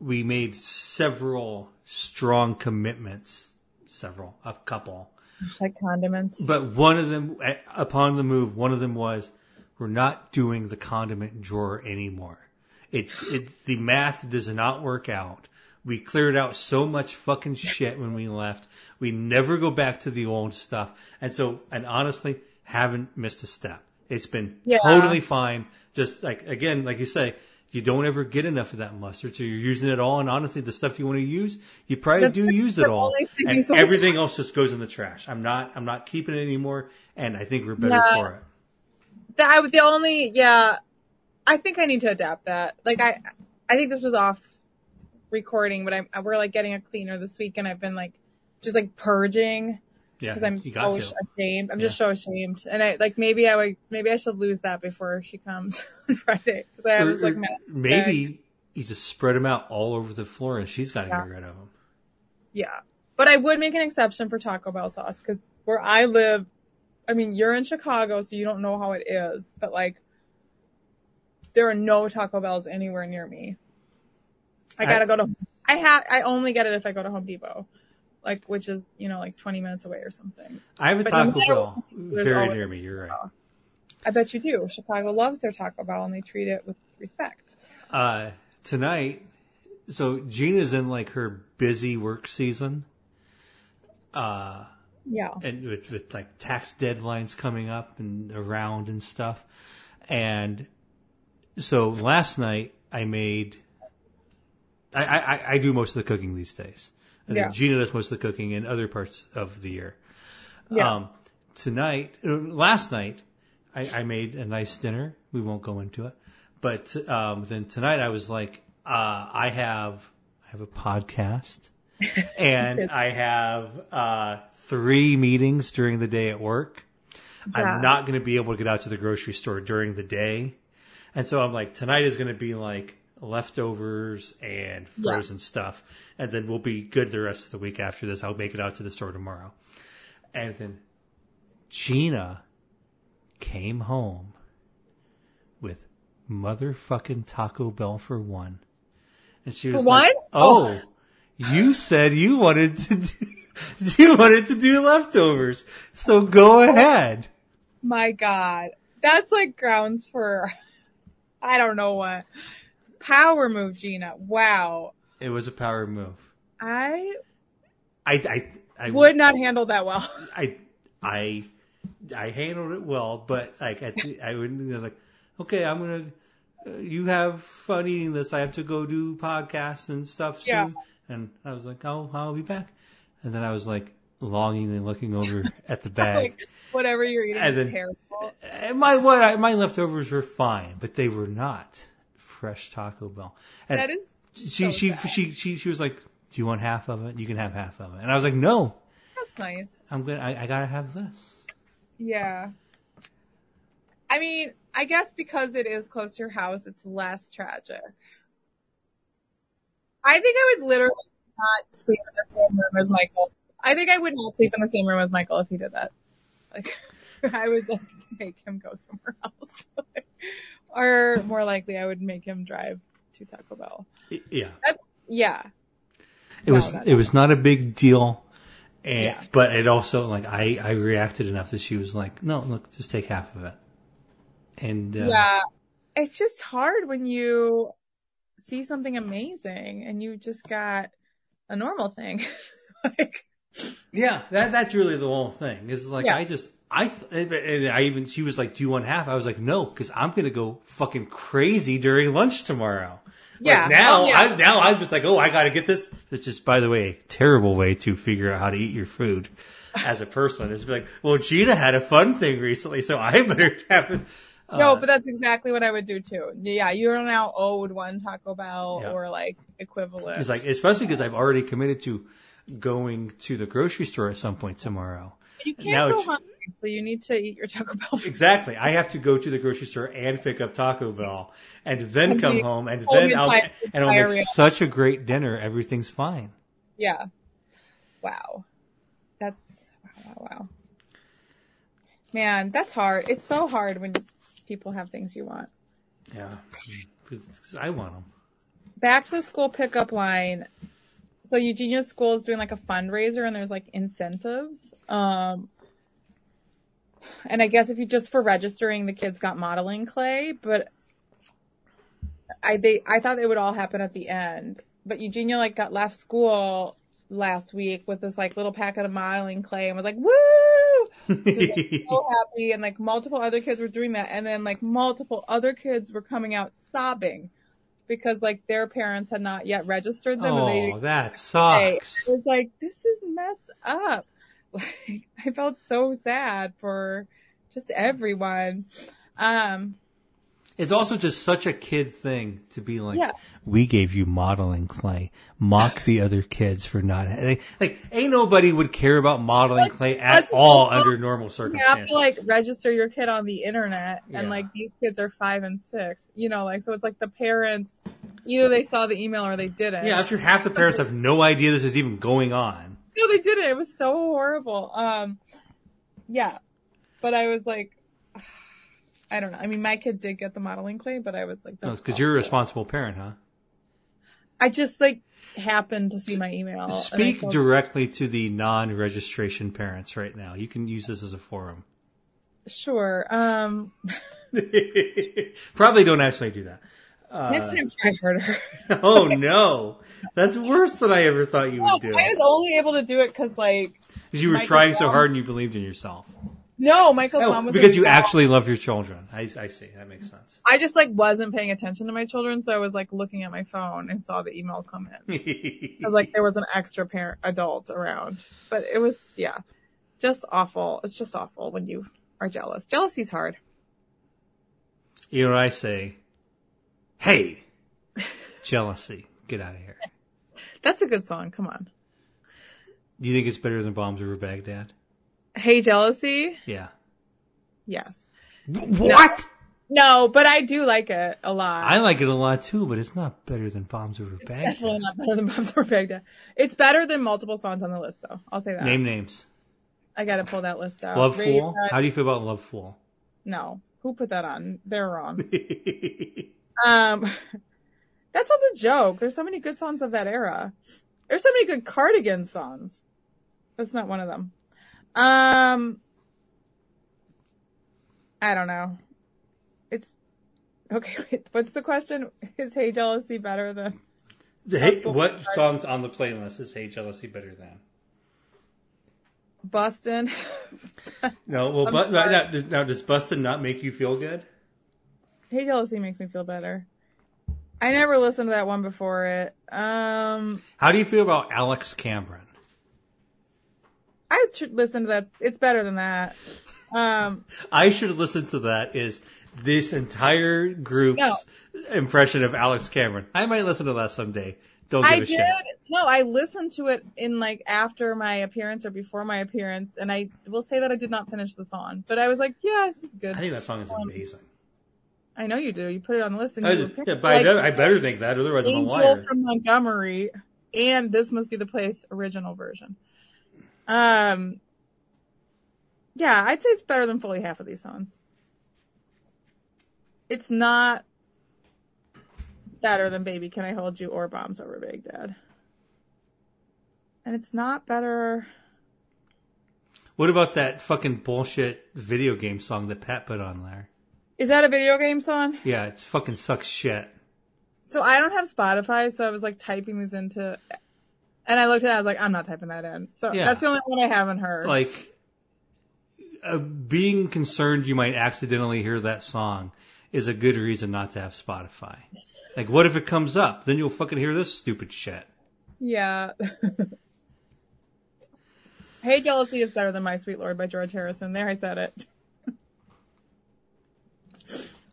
we made several strong commitments, a couple. Like condiments. But one of them, upon the move, one of them was, we're not doing the condiment drawer anymore. The math does not work out. We cleared out so much fucking shit when we left. We never go back to the old stuff. And so, and honestly, haven't missed a step. It's been totally fine. Just like, again, like you say, you don't ever get enough of that mustard, so you're using it all. And honestly, the stuff you want to use, you probably do use it all. And everything else just goes in the trash. I'm not keeping it anymore. And I think we're better for it. I think I need to adapt that. Like I think this was off recording, but we're like getting a cleaner this week, and I've been like just like purging because I'm so ashamed. I'm just so ashamed, and I like maybe I should lose that before she comes on Friday because I was like mad. Maybe you just spread them out all over the floor, and she's got to get rid of them. Yeah, but I would make an exception for Taco Bell sauce because where I live, I mean you're in Chicago, so you don't know how it is, but like there are no Taco Bells anywhere near me. I gotta go to. I only get it if I go to Home Depot. Like, which is, you know, like 20 minutes away or something. I have a Taco Bell very near me. You're right. I bet you do. Chicago loves their Taco Bell and they treat it with respect. Tonight, so Gina's in like her busy work season. And with like tax deadlines coming up and around and stuff. And so last night I made, I do most of the cooking these days. And then Gina does most of the cooking in other parts of the year. Last night, I made a nice dinner. We won't go into it. But then tonight I was like, I have a podcast and I have 3 meetings during the day at work. Yeah. I'm not going to be able to get out to the grocery store during the day. And so I'm like, tonight is going to be like leftovers and frozen stuff, and then we'll be good the rest of the week after this. I'll make it out to the store tomorrow. And then Gina came home with motherfucking Taco Bell for one, and she was like, you said you wanted to do leftovers, so go ahead. My God, that's like grounds for I don't know what. Power move, Gina. Wow. It was a power move. I would not handle that well. I handled it well, but like I was like, okay, I'm going to, you have fun eating this. I have to go do podcasts and stuff soon. Yeah. And I was like, oh, I'll be back. And then I was like longingly looking over at the bag. Like, whatever you're eating is terrible. My leftovers were fine, but they were not fresh Taco Bell. And that is she was like, do you want half of it? You can have half of it. And I was like, no. That's nice. I gotta have this. Yeah. I mean, I guess because it is close to your house, it's less tragic. I think I would literally not sleep in the same room as Michael. I think I would not sleep in the same room as Michael if he did that. Like I would like make him go somewhere else. Or more likely, I would make him drive to Taco Bell. Yeah. It was not a big deal. And, but it also, like, I reacted enough that she was like, no, look, just take half of it. And, it's just hard when you see something amazing and you just got a normal thing. Like, yeah, that's really the whole thing. It's like, yeah. I even, she was like, do you want half? I was like, no, because I'm going to go fucking crazy during lunch tomorrow. Yeah. Like now, yeah. I'm just like, oh, I got to get this. It's just, by the way, a terrible way to figure out how to eat your food as a person. It's like, well, Gina had a fun thing recently, so I better have it. No, but that's exactly what I would do too. Yeah, you're now owed one Taco Bell or like equivalent. It's like, especially because I've already committed to going to the grocery store at some point tomorrow. You can't now go hungry, so you need to eat your Taco Bell first. Exactly. I have to go to the grocery store and pick up Taco Bell and then come home and then I'll make such a great dinner. Everything's fine. Yeah. Wow. That's wow. Man, that's hard. It's so hard when people have things you want. Yeah. Because I want them. Back to the school pickup line. So Eugenia School is doing like a fundraiser and there's like incentives. And I guess if you just for registering, the kids got modeling clay, but I thought it would all happen at the end. But Eugenia like got left school last week with this like little packet of modeling clay and was like, woo! She was like, so happy, and like multiple other kids were doing that, and then like multiple other kids were coming out sobbing. Because like their parents had not yet registered them. Oh, and that sucks. It was like, this is messed up. Like, I felt so sad for just everyone. It's also just such a kid thing to be like, we gave you modeling clay. Mock the other kids for not like ain't nobody would care about modeling clay at all under normal circumstances. You have to like register your kid on the internet, and like these kids are 5 and 6, you know, like, so it's like the parents, either they saw the email or they didn't. Yeah, I'm sure half the parents have no idea this is even going on. No, they didn't. It was so horrible. Yeah, but I was like, I don't know. I mean, my kid did get the modeling clay, but I was like, that's because you're a responsible parent, huh? I just like happened to see my email. Speak directly to the non-registration parents right now. You can use this as a forum. Sure. Probably don't actually do that. Next time, try harder. Oh no, that's worse than I ever thought you would do. I was only able to do it because you were trying so hard and you believed in yourself. No, Michael's mom was because you actually love your children. I see. That makes sense. I just like wasn't paying attention to my children, so I was like looking at my phone and saw the email come in. I was like, there was an extra parent adult around, but it was just awful. It's just awful when you are jealous. Jealousy's hard. You know what I say? Hey, jealousy, get out of here. That's a good song. Come on. Do you think it's better than Bombs Over Baghdad? Hey, jealousy? Yeah. Yes. What? No, but I do like it a lot. I like it a lot too, but it's not better than Bombs Over Baghdad. It's definitely not better than Bombs Over Baghdad. It's better than multiple songs on the list, though. I'll say that. Name names. I gotta pull that list out. Love Fool? How do you feel about Love Fool? No. Who put that on? They're wrong. That sounds a joke. There's so many good songs of that era. There's so many good Cardigan songs. That's not one of them. I don't know. It's okay. Wait, what's the question? Is Hey Jealousy better than? Hey, what songs on the playlist is Hey Jealousy better than? Boston. No, well, now does Boston not make you feel good? Hey Jealousy makes me feel better. I never listened to that one before it. How do you feel about Alex Cameron? I should listen to that. It's better than that. I should listen to that is this entire group's impression of Alex Cameron. I might listen to that someday. Don't give a shit. No, I listened to it in like after my appearance or before my appearance. And I will say that I did not finish the song, but I was like, yeah, this is good. I think that song is amazing. I know you do. You put it on the list. And I better think that. Otherwise, I'm a liar. Angel from Montgomery and This Must Be the Place original version. Yeah, I'd say it's better than fully half of these songs. It's not better than Baby Can I Hold You or Bombs Over Baghdad. And it's not better. What about that fucking bullshit video game song that Pat put on there? Is that a video game song? Yeah, it fucking sucks shit. So I don't have Spotify, so I was like typing these into, and I looked at it, I was like, I'm not typing that in. So yeah. That's the only one I haven't heard. Like, being concerned you might accidentally hear that song is a good reason not to have Spotify. Like, what if it comes up? Then you'll fucking hear this stupid shit. Yeah. Hey, Jealousy Is Better Than My Sweet Lord by George Harrison. There, I said it.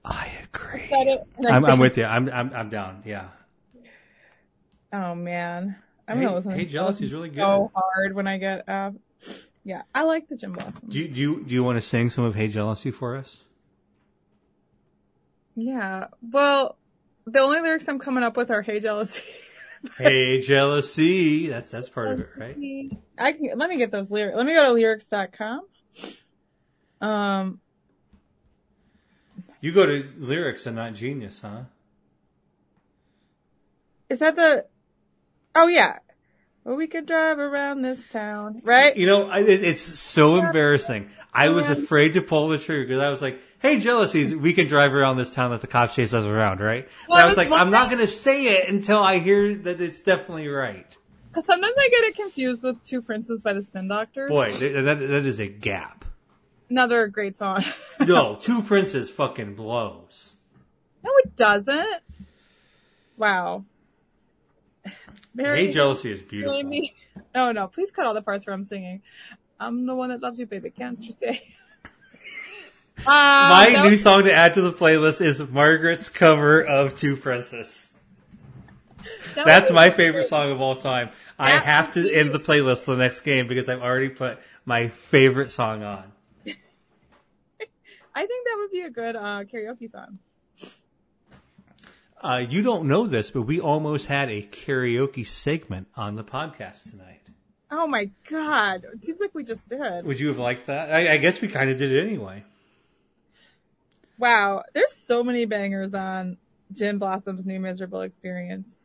I agree. I said it, I'm with you. I'm down. Yeah. Oh man, gonna listen. Hey, Jealousy is really good. So hard when I get up. Yeah, I like the Gin Blossoms. Do you want to sing some of Hey Jealousy for us? Yeah. Well, the only lyrics I'm coming up with are Hey Jealousy. Hey Jealousy. That's part of it, right? Let me get those lyrics. Let me go to lyrics.com. You go to lyrics and not Genius, huh? Is that the... Oh, yeah. Well, we could drive around this town, right? You know, it's so embarrassing. I was afraid to pull the trigger because I was like, hey, Jealousies, we can drive around this town that the cops chase us around, right? Well, but I was like, I'm not going to say it until I hear that it's definitely right. Because sometimes I get it confused with Two Princes by the Spin Doctors. Boy, that is a gap. Another great song. No, Two Princes fucking blows. No, it doesn't. Wow. Hey, Jealousy is beautiful. Oh, no. Please cut all the parts where I'm singing. I'm the one that loves you, baby. Can't you say? My new song to add to the playlist is Margaret's cover of Two Princes. That's my favorite song of all time. I have to end the playlist the next game because I've already put my favorite song on. I think that would be a good karaoke song. You don't know this, but we almost had a karaoke segment on the podcast tonight. Oh, my God. It seems like we just did. Would you have liked that? I guess we kind of did it anyway. Wow. There's so many bangers on Gin Blossom's New Miserable Experience.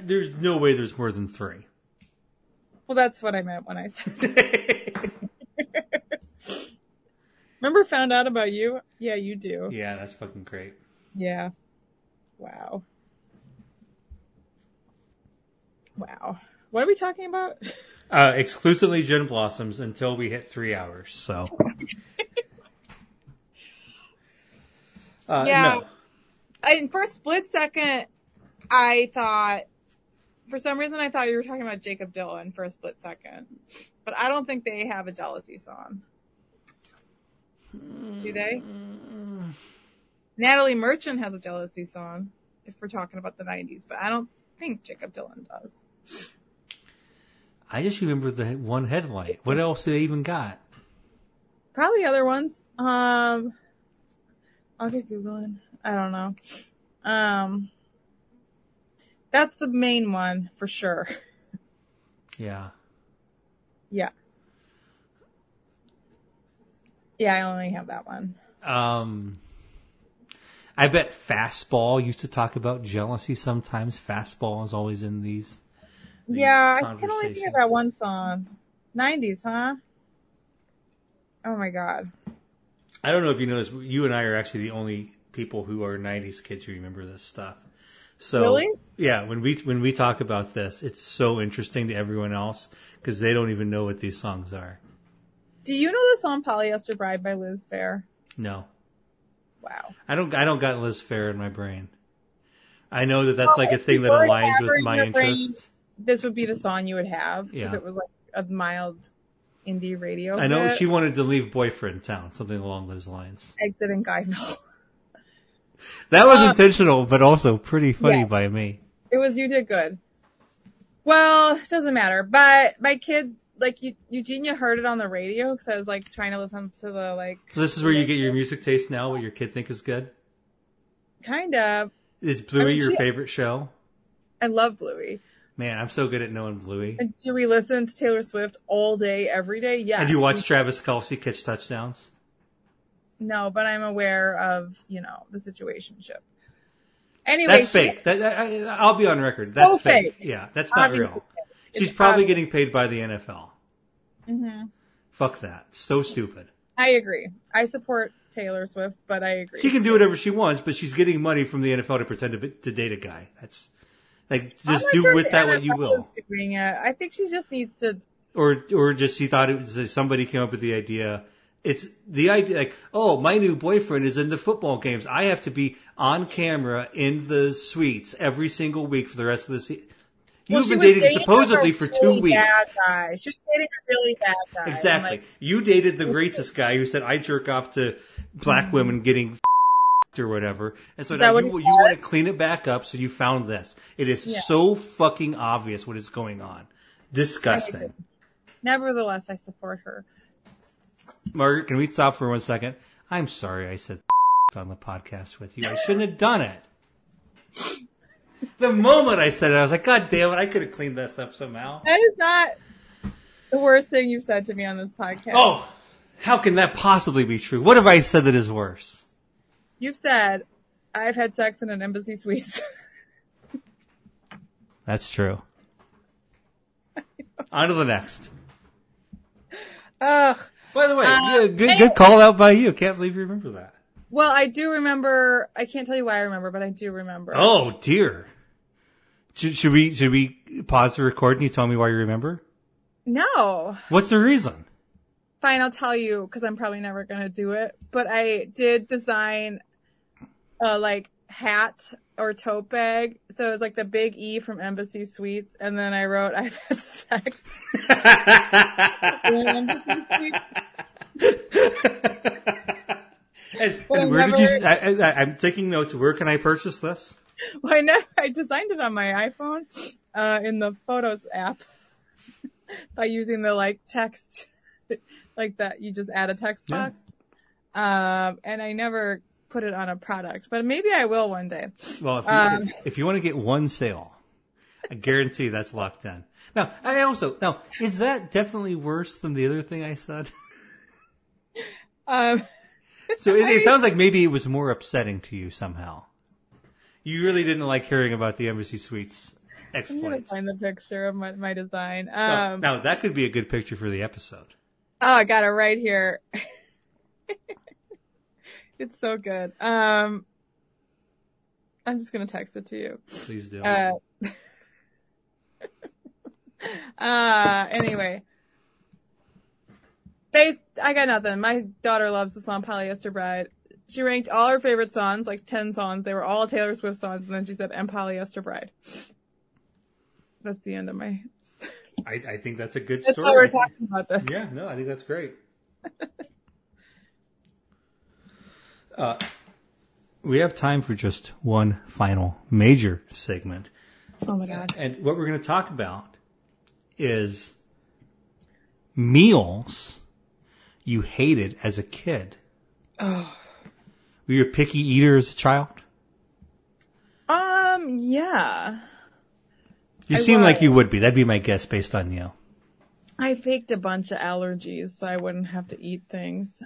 There's no way there's more than three. Well, that's what I meant when I said that. Remember Found Out About You? Yeah, you do. Yeah, that's fucking great. Yeah. Wow. Wow. What are we talking about? Exclusively Gin Blossoms until we hit 3 hours, so. Yeah. No. And for a split second, for some reason I thought you were talking about Jacob Dylan for a split second. But I don't think they have a Jealousy song. Do they? Natalie Merchant has a Jealousy song, if we're talking about the 90s, but I don't think Jacob Dylan does. I just remember the one headlight. What else do they even got? Probably other ones. I'll get Googling. I don't know. That's the main one for sure. Yeah. Yeah. Yeah, I only have that one. I bet Fastball used to talk about Jealousy sometimes. Fastball is always in these yeah, I can only think of that one song. 90s, huh? Oh, my God. I don't know if you noticed, but you and I are actually the only people who are 90s kids who remember this stuff. So, really? Yeah, when we talk about this, it's so interesting to everyone else because they don't even know what these songs are. Do you know the song Polyester Bride by Liz Phair? No. Wow. I don't got Liz Phair in my brain. I know that's like a thing that aligns with my interests. This would be the song you would have if it was like a mild indie radio. I know she wanted to leave Boyfriend Town, something along those lines. Exit and Guyville. That was intentional, but also pretty funny by me. It was, you did good. Well, it doesn't matter. But my kid... Like, Eugenia heard it on the radio because I was, like, trying to listen to the, like... So this is where you get your music taste now, what your kid think is good? Kind of. Is Bluey your favorite show? I love Bluey. Man, I'm so good at knowing Bluey. And do we listen to Taylor Swift all day, every day? Yes. And do you watch Travis Kelce catch touchdowns? No, but I'm aware of, the situationship. Anyway... That's fake. I'll be on record. That's fake. Yeah, that's not real. She's probably getting paid by the NFL. Mm-hmm. Fuck that. So stupid. I agree. I support Taylor Swift, but I agree. She can do whatever she wants, but she's getting money from the NFL to pretend to date a guy. That's like, just do with that what you will. I think she just needs to, or just she thought it was somebody came up with the idea. It's the idea like, oh, my new boyfriend is in the football games. I have to be on camera in the suites every single week for the rest of the season. You've been dating supposedly for 2 weeks. She was dating a really bad guy. Exactly. Like, you dated the racist guy who said, I jerk off to black women getting or whatever. And so now you want to clean it back up, so you found this. It is so fucking obvious what is going on. Disgusting. Nevertheless, I support her. Margaret, can we stop for 1 second? I'm sorry I said on the podcast with you. I shouldn't have done it. The moment I said it, I was like, God damn it, I could have cleaned this up somehow. That is not the worst thing you've said to me on this podcast. Oh, how can that possibly be true? What have I said that is worse? You've said, I've had sex in an embassy suite. That's true. On to the next. Ugh. By the way, good call out by you. Can't believe you remember that. Well, I do remember. I can't tell you why I remember, but I do remember. Oh, dear. Should we pause the record and you tell me why you remember? No. What's the reason? Fine, I'll tell you, because I'm probably never going to do it. But I did design a, like, hat or tote bag. So it was, like, the big E from Embassy Suites. And then I wrote, I've had sex in Embassy Suites. And where did you? I'm taking notes. Where can I purchase this? Well, I designed it on my iPhone in the Photos app by using the like text, like that. You just add a text box, and I never put it on a product, but maybe I will one day. Well, if you want to get one sale, I guarantee that's locked in. Now, is that definitely worse than the other thing I said? So it sounds like maybe it was more upsetting to you somehow. You really didn't like hearing about the Embassy Suites exploits. I'm going to find the picture of my design. Now, that could be a good picture for the episode. Oh, I got it right here. It's so good. I'm just going to text it to you. Please do. Anyway. I got nothing. My daughter loves the song Polyester Bride. She ranked all her favorite songs, like 10 songs. They were all Taylor Swift songs, and then she said, and Polyester Bride. That's the end of my... I think that's a good story. That's why we're talking about this. Yeah, no, I think that's great. We have time for just one final major segment. Oh, my God. And what we're going to talk about is... meals you hated as a kid. Oh. Were you a picky eater as a child? Yeah. You seem like you would be. That'd be my guess based on you. I faked a bunch of allergies so I wouldn't have to eat things.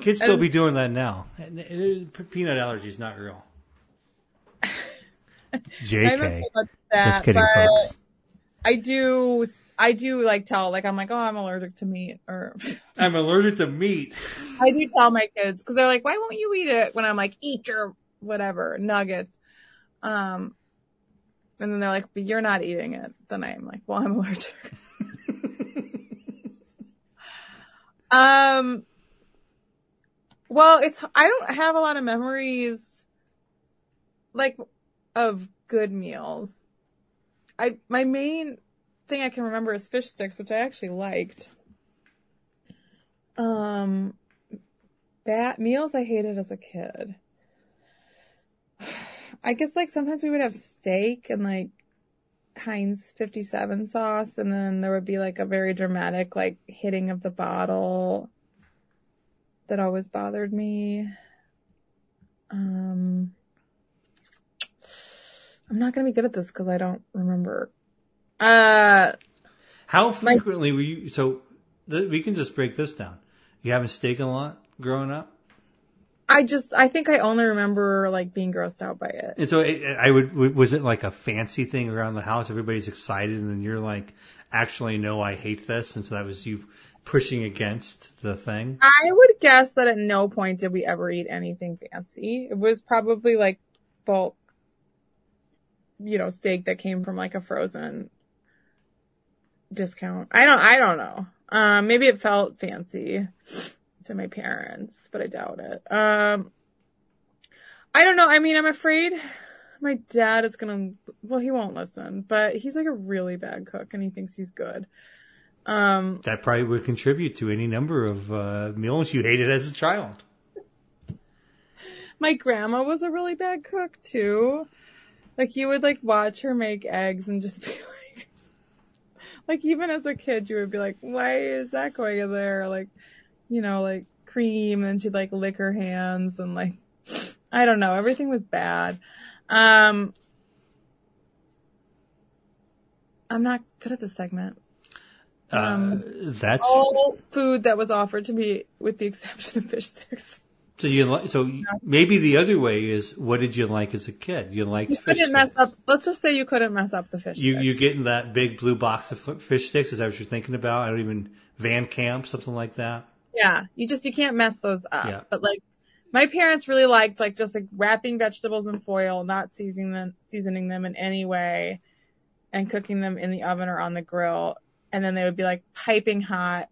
Kids still be doing that now. Peanut allergies, not real. JK. That, just kidding, folks. I do like tell, like, I'm like, oh, I'm allergic to meat, or I'm allergic to meat. I do tell my kids, because they're like, why won't you eat it? When I'm like, eat your whatever, nuggets. And then they're like, but you're not eating it. Then I'm like, well, I'm allergic. Well, I don't have a lot of memories, like, of good meals. My main thing I can remember is fish sticks, which I actually liked. Bad meals I hated as a kid. I guess, like, sometimes we would have steak and, like, Heinz 57 sauce, and then there would be, like, a very dramatic, like, hitting of the bottle that always bothered me. I'm not gonna be good at this because I don't remember. How frequently were you? So we can just break this down. You having steak a lot growing up? I think I only remember, like, being grossed out by it. And so was it like a fancy thing around the house? Everybody's excited, and then you're like, actually, no, I hate this. And so that was you pushing against the thing? I would guess that at no point did we ever eat anything fancy. It was probably like bulk, you know, steak that came from like a frozen discount. I don't know. Maybe it felt fancy to my parents, but I doubt it. I don't know. I mean, I'm afraid my dad is going to, well, he won't listen, but he's like a really bad cook and he thinks he's good. That probably would contribute to any number of meals you hated as a child. My grandma was a really bad cook too. Like you would like watch her make eggs and just be like even as a kid, you would be like, why is that going in there? Like, you know, like cream, and she'd like lick her hands and like, I don't know. Everything was bad. I'm not good at this segment. That's all food that was offered to me with the exception of fish sticks. So maybe the other way is, what did you like as a kid? You liked fish sticks. Let's just say you couldn't mess up the fish sticks. You getting that big blue box of fish sticks? Is that what you're thinking about? I don't even, Van Camp, something like that. Yeah. You can't mess those up. Yeah. But like, my parents really liked like just like wrapping vegetables in foil, not seasoning them in any way, and cooking them in the oven or on the grill. And then they would be like piping hot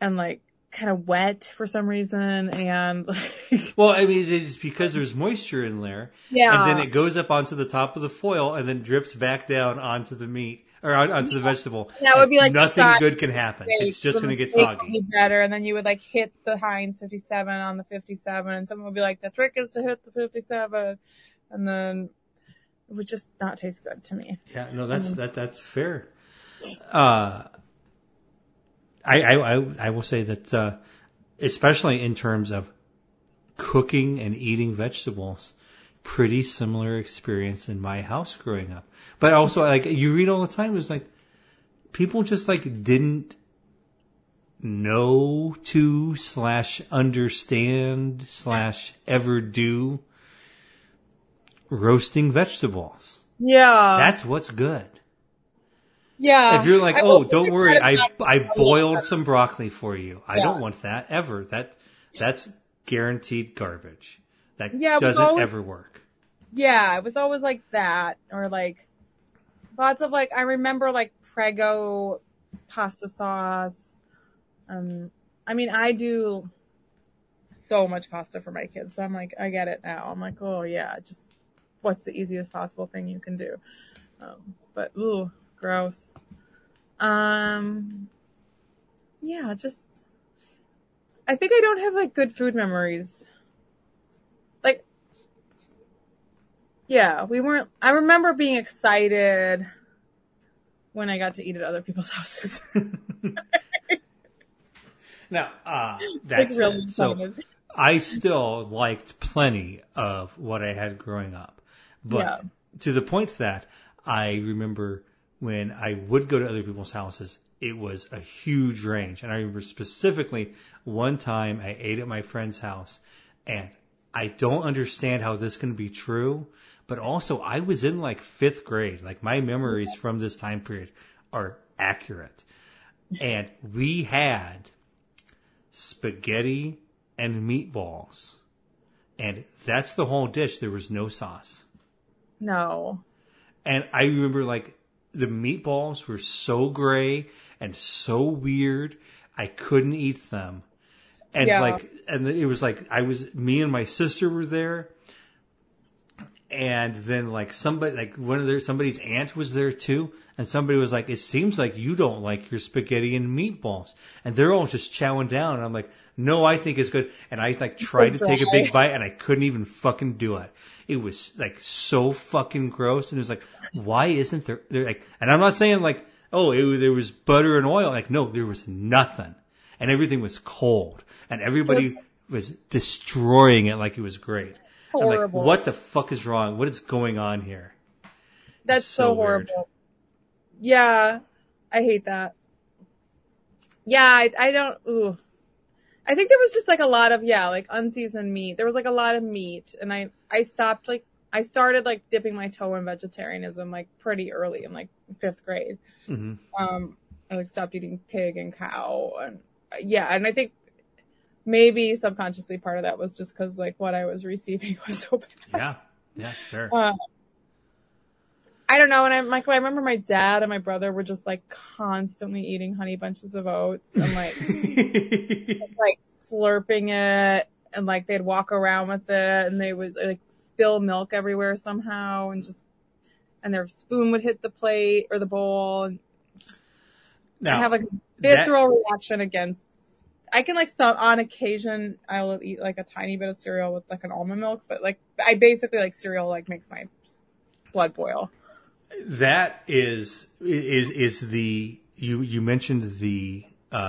and like kind of wet for some reason. And like, well, I mean, it's because there's moisture in there. Yeah. And then it goes up onto the top of the foil and then drips back down onto the meat or onto the vegetable. That would be like nothing good can happen. It's just going to get soggy. Better. And then you would like hit the Heinz 57 on the 57, and someone would be like, the trick is to hit the 57. And then it would just not taste good to me. Yeah. No, that's fair. I will say that, especially in terms of cooking and eating vegetables, pretty similar experience in my house growing up. But also, like, you read all the time, it was like, people just like didn't know to / understand / ever do roasting vegetables. Yeah. That's what's good. Yeah. If you're like, oh, don't worry, I boiled some broccoli for you. I don't want that ever. That's guaranteed garbage. That doesn't ever work. Yeah, it was always like that, or like lots of like, I remember like Prego pasta sauce. I mean, I do so much pasta for my kids, so I'm like, I get it now. I'm like, oh yeah, just what's the easiest possible thing you can do? But ooh. Gross. Yeah, just, I think I don't have like good food memories. Like, yeah, I remember being excited when I got to eat at other people's houses. Now, that's like really so I still liked plenty of what I had growing up, but to the point that I remember when I would go to other people's houses, it was a huge range. And I remember specifically one time I ate at my friend's house, and I don't understand how this can be true, but also I was in like 5th grade. Like my memories from this time period are accurate. And we had spaghetti and meatballs, and that's the whole dish. There was no sauce. No. And I remember like, the meatballs were so gray and so weird, I couldn't eat them. And it was like, me and my sister were there. And then like somebody's aunt was there too. And somebody was like, it seems like you don't like your spaghetti and meatballs. And they're all just chowing down. And I'm like, no, I think it's good. And I like tried to take a big bite and I couldn't even fucking do it. It was like so fucking gross. And it was like, why isn't there like, and I'm not saying like, oh, there was butter and oil. Like, no, there was nothing. And everything was cold. And everybody was destroying it like it was great. Horrible. Like, what the fuck is wrong? What is going on here? That's so horrible. Weird. Yeah, I hate that. Yeah, I don't. Ooh. I think there was just like a lot of like unseasoned meat. There was like a lot of meat, and I stopped like I started like dipping my toe in vegetarianism like pretty early in like 5th grade. Mm-hmm. I like stopped eating pig and cow, and yeah, and I think maybe subconsciously part of that was just because like what I was receiving was so bad. Yeah, sure. I don't know, and I remember my dad and my brother were just like constantly eating honey bunches of oats and like like slurping it, and like they'd walk around with it and they would like spill milk everywhere somehow, and just and their spoon would hit the plate or the bowl. And just, now, I have like a visceral reaction against. I can like some on occasion I will eat like a tiny bit of cereal with like an almond milk, but like I basically like cereal like makes my blood boil. That is the, you mentioned the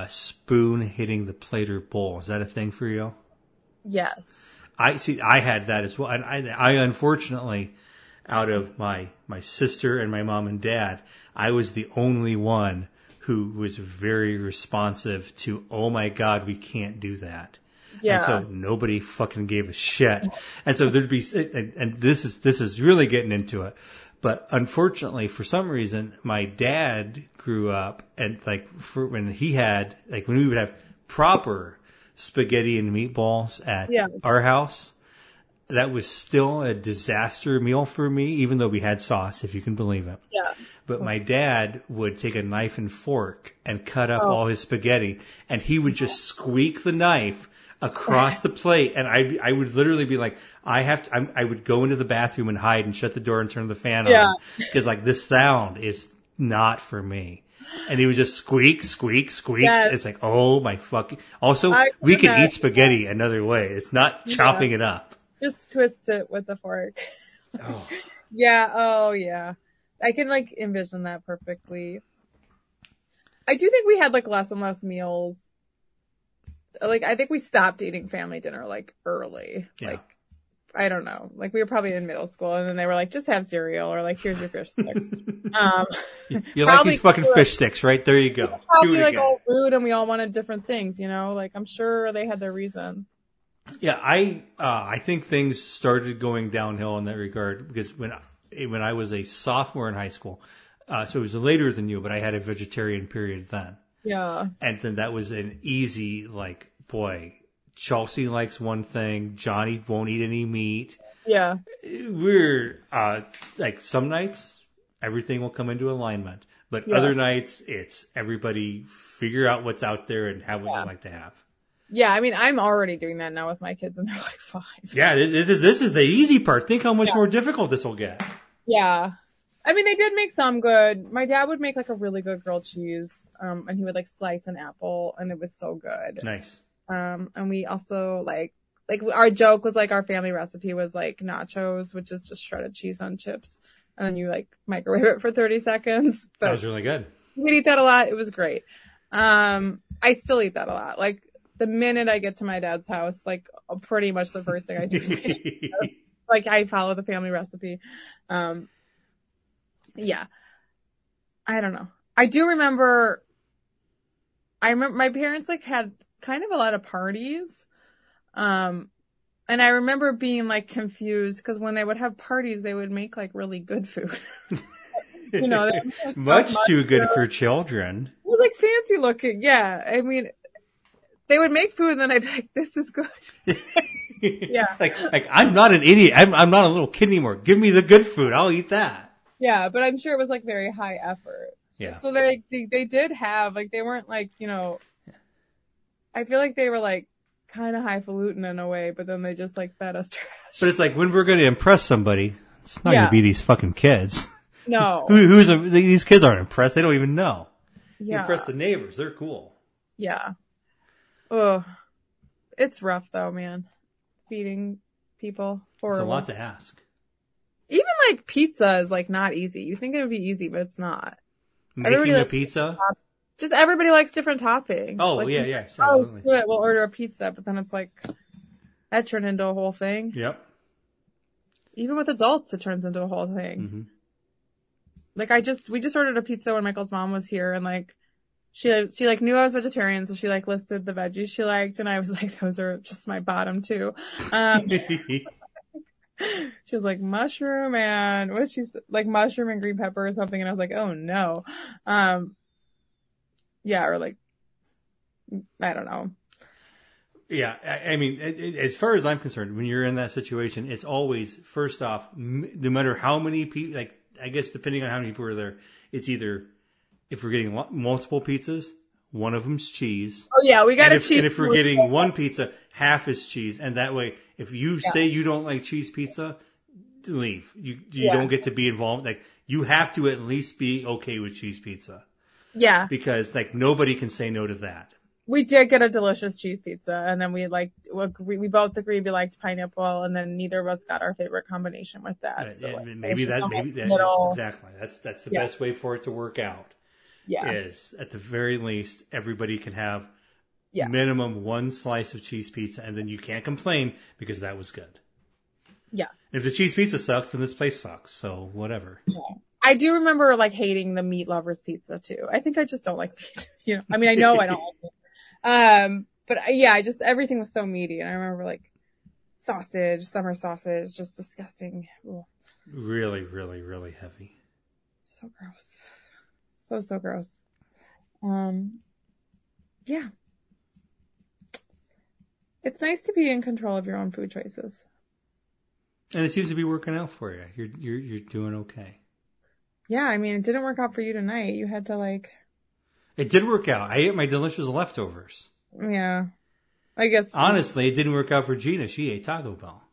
spoon hitting the plate or bowl. Is that a thing for you? Yes. I see. I had that as well. And I unfortunately, out of my sister and my mom and dad, I was the only one who was very responsive to, oh my God, we can't do that. Yeah. And so nobody fucking gave a shit. And so there'd be, and this is really getting into it. But unfortunately, for some reason, my dad grew up and when we would have proper spaghetti and meatballs at our house, that was still a disaster meal for me, even though we had sauce, if you can believe it. Yeah. But my dad would take a knife and fork and cut up all his spaghetti, and he would just squeak the knife across the plate, and I would literally be like, I would go into the bathroom and hide and shut the door and turn the fan on, because like this sound is not for me. And he would just squeak, squeak, squeaks. Yes. It's like, oh my fucking. Also, we can eat spaghetti another way. It's not chopping it up. Just twist it with a fork. Oh. Yeah. Oh yeah. I can like envision that perfectly. I do think we had like less and less meals. Like, I think we stopped eating family dinner, like, early. Yeah. Like, I don't know. Like, we were probably in middle school, and then they were like, just have cereal, or like, here's your fish sticks. You like these fucking fish sticks, right? There you go. We were probably, like, all rude, and we all wanted different things, you know? Like, I'm sure they had their reasons. Yeah, I think things started going downhill in that regard, because when I was a sophomore in high school, so it was later than you, but I had a vegetarian period then. Yeah. And then that was an easy, like, boy, Chelsea likes one thing. Johnny won't eat any meat. Yeah. We're, like, some nights, everything will come into alignment. But other nights, it's everybody figure out what's out there and have what you like to have. Yeah, I mean, I'm already doing that now with my kids, and they're, like, 5. Yeah, this is the easy part. Think how much more difficult this will get. Yeah. I mean, they did make some good. My dad would make like a really good grilled cheese, and he would like slice an apple, and it was so good. Nice. And we also like our joke was like our family recipe was like nachos, which is just shredded cheese on chips, and then you like microwave it for 30 seconds. But that was really good. We'd eat that a lot. It was great. I still eat that a lot. Like the minute I get to my dad's house, like pretty much the first thing I do is like I follow the family recipe. Yeah. I don't know. I do remember, my parents like had kind of a lot of parties. And I remember being like confused because when they would have parties, they would make like really good food. You know, much too good for children. It was like fancy looking. Yeah. I mean, they would make food and then I'd be like, this is good. Yeah. Like I'm not an idiot. I'm not a little kid anymore. Give me the good food. I'll eat that. Yeah, but I'm sure it was, like, very high effort. Yeah. So they did have, like, they weren't, like, you know, I feel like they were, like, kind of highfalutin in a way, but then they just, like, fed us trash. But it's like, when we're going to impress somebody, it's not going to be these fucking kids. No. These kids aren't impressed. They don't even know. Yeah. You impress the neighbors. They're cool. Yeah. Oh, it's rough, though, man. Feeding people. It's a lot to ask. Even, like, pizza is, like, not easy. You think it would be easy, but it's not. Making a pizza? Just everybody likes different toppings. Oh, like, yeah. Oh, screw it. We'll order a pizza. But then it's like, that turned into a whole thing. Yep. Even with adults, it turns into a whole thing. Mm-hmm. Like, we just ordered a pizza when Michael's mom was here. And, like, she like, knew I was vegetarian. So she, like, listed the veggies she liked. And I was like, those are just my bottom two. She was like mushroom and mushroom and green pepper or something, and I was like, oh no. Yeah, or like, I don't know. Yeah, I mean, as far as I'm concerned, when you're in that situation, it's always, first off, no matter how many people, like, I guess depending on how many people are there, it's either, if we're getting multiple pizzas, one of them's cheese. Oh, yeah, we got a cheese. And if we're getting one pizza, half is cheese. And that way, if you say you don't like cheese pizza, leave. You don't get to be involved. Like, you have to at least be okay with cheese pizza. Yeah. Because, like, nobody can say no to that. We did get a delicious cheese pizza, and then we both agreed we liked pineapple, and then neither of us got our favorite combination with that. Yeah, so like, maybe that's the best way for it to work out. Yeah, is at the very least everybody can have minimum one slice of cheese pizza, and then you can't complain because that was good. Yeah, and if the cheese pizza sucks, then this place sucks. So whatever. Yeah. I do remember like hating the meat lovers pizza too. I think I just don't like meat. You know, I mean, I know I don't like it. But yeah, I just, everything was so meaty. And I remember like sausage, summer sausage, just disgusting. Ugh. Really, really, really heavy. So gross. So gross. Yeah. It's nice to be in control of your own food choices. And it seems to be working out for you. You're doing okay. Yeah. I mean, it didn't work out for you tonight. You had to like. It did work out. I ate my delicious leftovers. Yeah. I guess. Honestly, it didn't work out for Gina. She ate Taco Bell.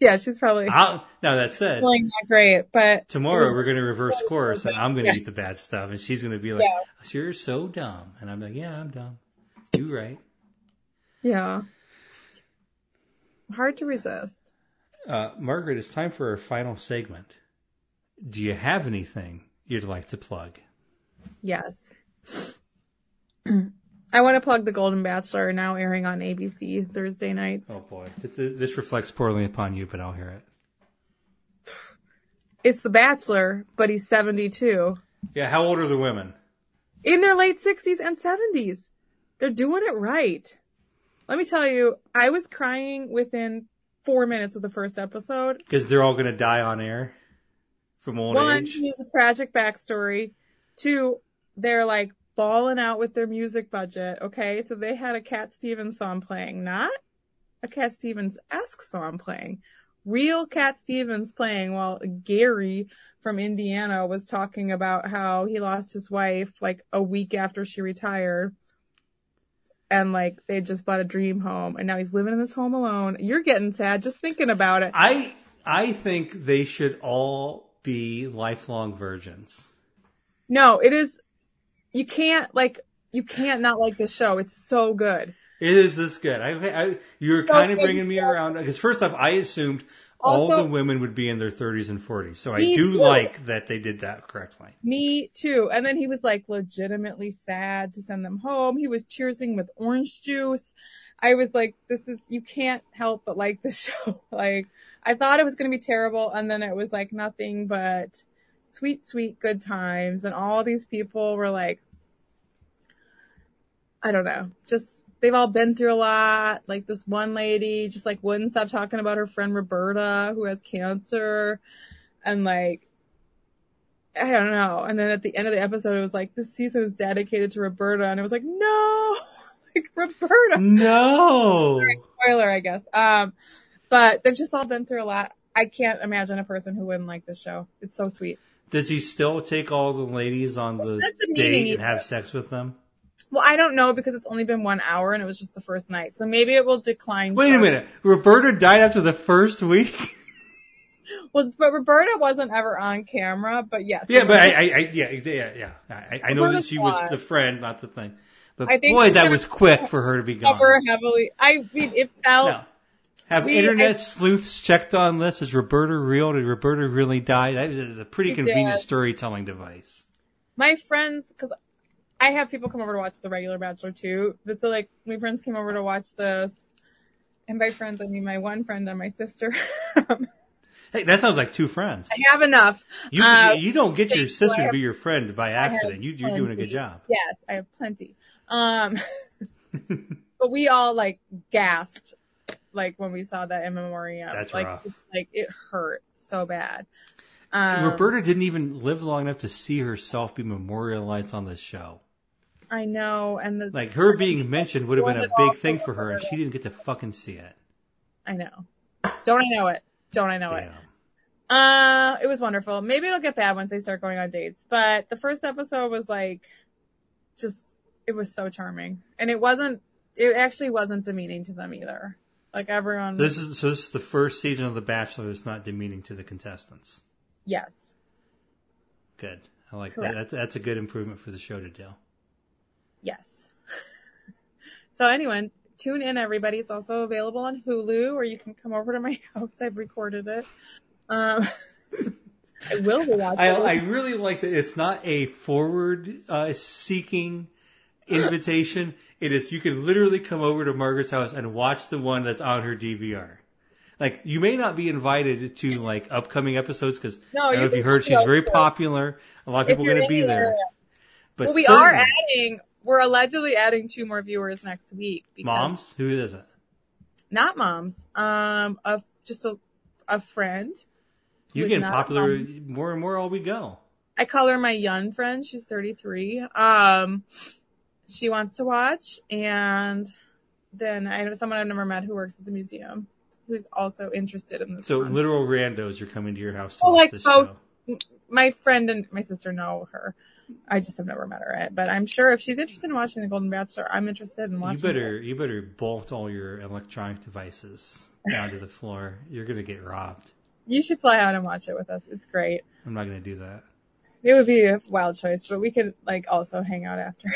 Yeah, she's probably. Now, that said. Feeling not great, but. Tomorrow, we're going to reverse course, and I'm going to eat the bad stuff. And she's going to be like, you're so dumb. And I'm like, yeah, I'm dumb. You're right. Yeah. Hard to resist. Margaret, it's time for our final segment. Do you have anything you'd like to plug? Yes. I want to plug The Golden Bachelor, now airing on ABC Thursday nights. Oh boy, this reflects poorly upon you, but I'll hear it. It's The Bachelor, but he's 72. Yeah, how old are the women? In their late 60s and 70s. They're doing it right. Let me tell you, I was crying within 4 minutes of the first episode. Because they're all going to die on air from old age? One, he has a tragic backstory. Two, they're like balling out with their music budget. Okay, so they had a Cat Stevens song playing, not a Cat Stevens-esque song playing. Real Cat Stevens playing while Gary from Indiana was talking about how he lost his wife like a week after she retired. And like they just bought a dream home and now he's living in this home alone. You're getting sad just thinking about it. I think they should all be lifelong virgins. No, it is. You can't not like this show. It's so good. It is this good. You're kind of bringing me around. Because first off, I assumed all the women would be in their 30s and 40s. So I do like that they did that correctly. Me too. And then he was like legitimately sad to send them home. He was cheersing with orange juice. I was like, you can't help but like the show. Like, I thought it was going to be terrible. And then it was like nothing but sweet, sweet, good times. And all these people were like, I don't know, just they've all been through a lot. Like this one lady just like wouldn't stop talking about her friend Roberta who has cancer. And like, I don't know. And then at the end of the episode, it was like, this season is dedicated to Roberta. And it was like, no, like Roberta. No. Spoiler, I guess. But they've just all been through a lot. I can't imagine a person who wouldn't like this show. It's so sweet. Does he still take all the ladies on the date and have sex with them? Well, I don't know because it's only been 1 hour and it was just the first night. So maybe it will decline. Wait a minute. Roberta died after the first week? Well, but Roberta wasn't ever on camera, but yes. Yeah, but I I know that she was the friend, not the thing. But boy, that was quick for her to be gone. Ever heavily. I mean, it felt... No. Have internet sleuths checked on this? Is Roberta real? Did Roberta really die? That is a pretty convenient storytelling device. My friends, because I have people come over to watch the regular Bachelor too, but so like my friends came over to watch this, and by friends I mean my one friend and my sister. Hey, that sounds like two friends. I have enough. You don't get your sister to be your friend by accident. You're doing a good job. Yes, I have plenty. But we all like gasped. Like when we saw that in memoriam, that's like rough. Just, like it hurt so bad. Roberta didn't even live long enough to see herself be memorialized on this show. I know, and the like her being mentioned would have been a big thing for her, and she didn't get to fucking see it. I know. Don't I know it? Don't I know it? It was wonderful. Maybe it'll get bad once they start going on dates, but the first episode was like, just it was so charming, and it wasn't. It actually wasn't demeaning to them either. Like everyone. So this is the first season of The Bachelor that's not demeaning to the contestants. Yes. Good. I like Correct. That. That's a good improvement for the show to do. Yes. So anyway, tune in, everybody. It's also available on Hulu, or you can come over to my house. I've recorded it. I will watch it. I really like that it's not a forward-seeking invitation. It is, you can literally come over to Margaret's house and watch the one that's on her DVR. Like, you may not be invited to, like, upcoming episodes, because I don't know if you heard, she's very popular. A lot of people are going to be there. But well, we're allegedly adding 2 more viewers next week. Moms? Who is it? Not moms. Just a friend. You're getting popular more and more all we go. I call her my young friend. She's 33. She wants to watch. And then I know someone I've never met who works at the museum who's also interested in this. So concept. Literal randos are coming to your house to watch this show. My friend and my sister know her. I just have never met her yet. But I'm sure if she's interested in watching The Golden Bachelor, I'm interested in watching it. You better bolt all your electronic devices down to the floor. You're going to get robbed. You should fly out and watch it with us. It's great. I'm not going to do that. It would be a wild choice, but we could like also hang out after.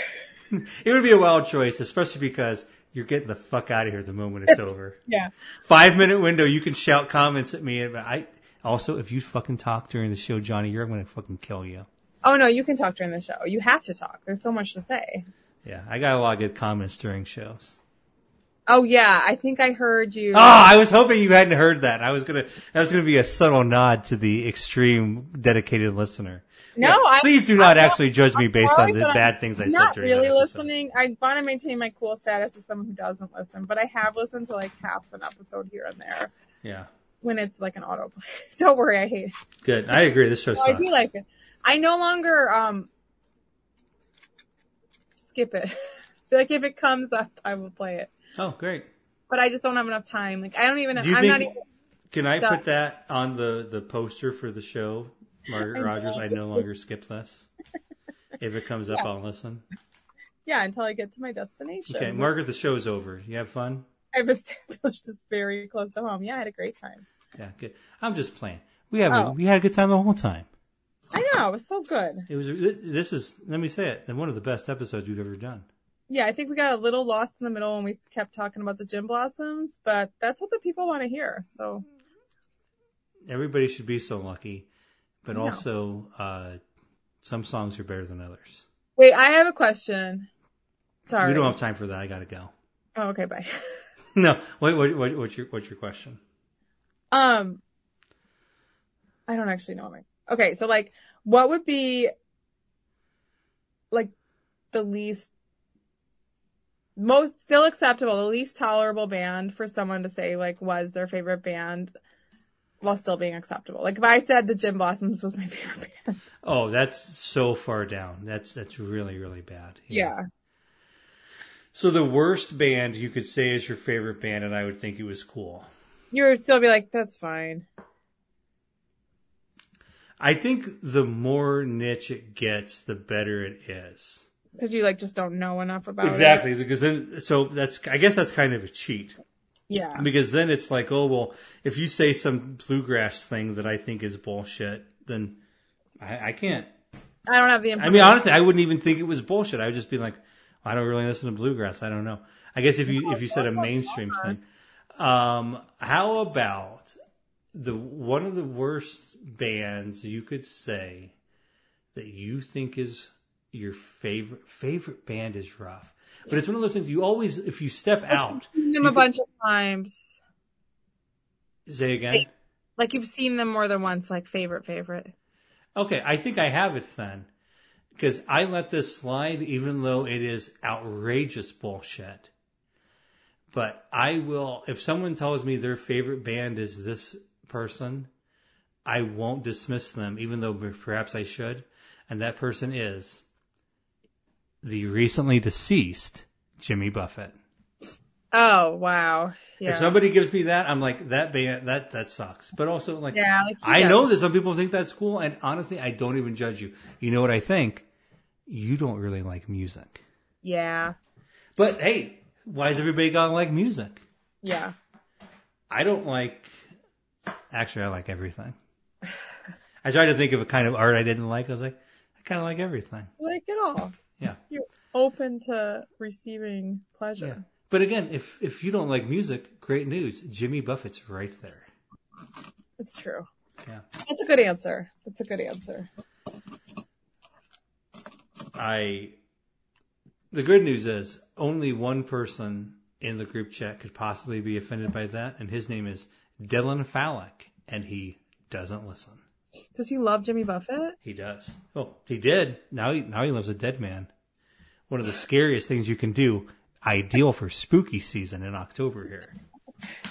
It would be a wild choice, especially because you're getting the fuck out of here the moment it's over. Yeah. 5-minute window. You can shout comments at me. But Also, if you fucking talk during the show, Johnny, I'm going to fucking kill you. Oh, no, you can talk during the show. You have to talk. There's so much to say. Yeah, I got a lot of good comments during shows. Oh, yeah, I think I heard you. Oh, I was hoping you hadn't heard that. That was going to be a subtle nod to the extreme dedicated listener. No, yeah, please do not actually judge me based on the bad things I said during the episode. Not really listening. I want to maintain my cool status as someone who doesn't listen, but I have listened to like half an episode here and there. Yeah. When it's like an autoplay. Don't worry, I hate it. Good. I agree. This show sucks. I do like it. I no longer skip it. Like if it comes up, I will play it. Oh, great. But I just don't have enough time. Like I don't even Can I put that on the poster for the show? Margaret Rogers, I no longer skip this. If it comes up, I'll listen. Yeah, until I get to my destination. Okay, Margaret, the show is over. You have fun? I've established this very close to home. Yeah, I had a great time. Yeah, good. I'm just playing. We had a good time the whole time. I know. It was so good. Let me say it, one of the best episodes we've ever done. Yeah, I think we got a little lost in the middle when we kept talking about the Gin Blossoms, but that's what the people want to hear. So everybody should be so lucky, but also some songs are better than others. Wait, I have a question. Sorry. We don't have time for that. I got to go. Oh, okay. Bye. No. What's your question? I don't actually know. Okay, so like, what would be like the the least tolerable band for someone to say like was their favorite band while still being acceptable? Like if I said the Gin Blossoms was my favorite band. Oh, that's so far down. That's really, really bad. Yeah. So the worst band you could say is your favorite band, and I would think it was cool. You would still be like, that's fine. I think the more niche it gets, the better it is. Because you like just don't know enough about it. Because then, I guess that's kind of a cheat. Yeah. Because then it's like, oh well, if you say some bluegrass thing that I think is bullshit, then I can't. I don't have the information. I mean, honestly, I wouldn't even think it was bullshit. I would just be like, I don't really listen to bluegrass. I don't know. I guess if you said a mainstream thing, how about one of the worst bands you could say that you think is your favorite band is rough, but it's one of those things you always, if you step out, you've seen them a bunch of times. Say again. Like you've seen them more than once. Like favorite. Okay, I think I have it then. Because I let this slide, even though it is outrageous bullshit. But I will, if someone tells me their favorite band is this person, I won't dismiss them, even though perhaps I should. And that person is the recently deceased Jimmy Buffett. Oh, wow. Yeah. If somebody gives me that, I'm like, that sucks. But also, like, yeah, like I know that some people think that's cool, and honestly, I don't even judge you. You know what I think? You don't really like music. Yeah. But, hey, why is everybody gonna like music? Yeah. I don't like... Actually, I like everything. I tried to think of a kind of art I didn't like. I was like, I kind of like everything. Like it all. Yeah. You're open to receiving pleasure. Yeah. But again, if you don't like music, great news. Jimmy Buffett's right there. It's true. Yeah. That's a good answer. The good news is only one person in the group chat could possibly be offended by that, and his name is Dylan Fallick, and he doesn't listen. Does he love Jimmy Buffett? He does. Oh, he did. Now he loves a dead man. One of the scariest things you can do. Ideal for spooky season in October here.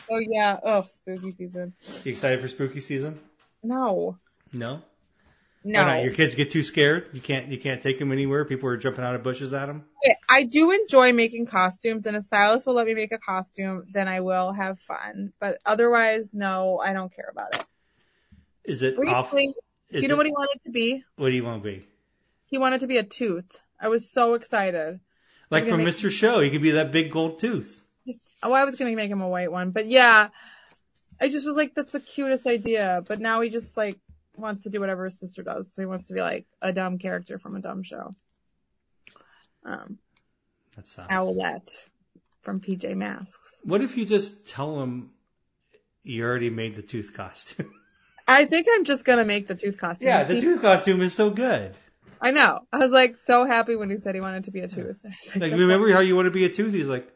Oh, yeah. Oh, spooky season. You excited for spooky season? No. No? No. Why not? Your kids get too scared? You can't take them anywhere? People are jumping out of bushes at them? I do enjoy making costumes, and if Silas will let me make a costume, then I will have fun. But otherwise, no, I don't care about it. Is it awful? Do you know what he wanted to be? What do you want to be? He wanted to be a tooth. I was so excited. Like from Mr. Show, he could be that big gold tooth. I was going to make him a white one. But yeah, I just was like, that's the cutest idea. But now he just like wants to do whatever his sister does. So he wants to be like a dumb character from a dumb show. That sounds... Owlette from PJ Masks. What if you just tell him you already made the tooth costume? I think I'm just going to make the tooth costume. Yeah, the tooth costume is so good. I know. I was like so happy when he said he wanted to be a tooth. Like remember how you want to be a tooth? He's like,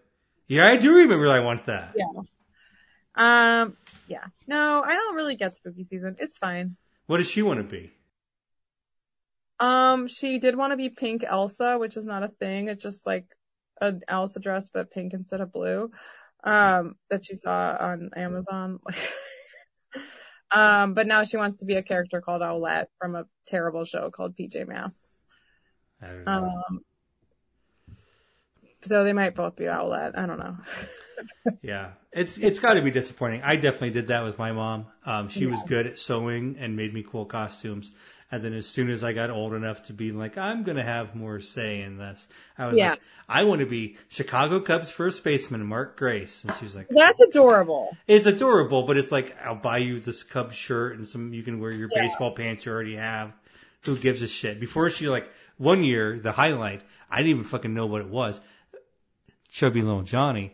yeah, I do remember I want that. Yeah. Yeah. No, I don't really get spooky season. It's fine. What does she want to be? She did want to be pink Elsa, which is not a thing. It's just like an Elsa dress, but pink instead of blue. That she saw on Amazon. But now she wants to be a character called Owlette from a terrible show called PJ Masks. I don't know. So they might both be Owlette. I don't know. Yeah. It's got to be disappointing. I definitely did that with my mom. She was good at sewing and made me cool costumes. And then as soon as I got old enough to be like, I'm going to have more say in this, I was like, I want to be Chicago Cubs first baseman Mark Grace. And she was like, that's adorable. It's adorable, but it's like, I'll buy you this Cubs shirt and you can wear your baseball pants you already have. Who gives a shit? Before she, like, one year, the highlight, I didn't even fucking know what it was. Chubby Little Johnny.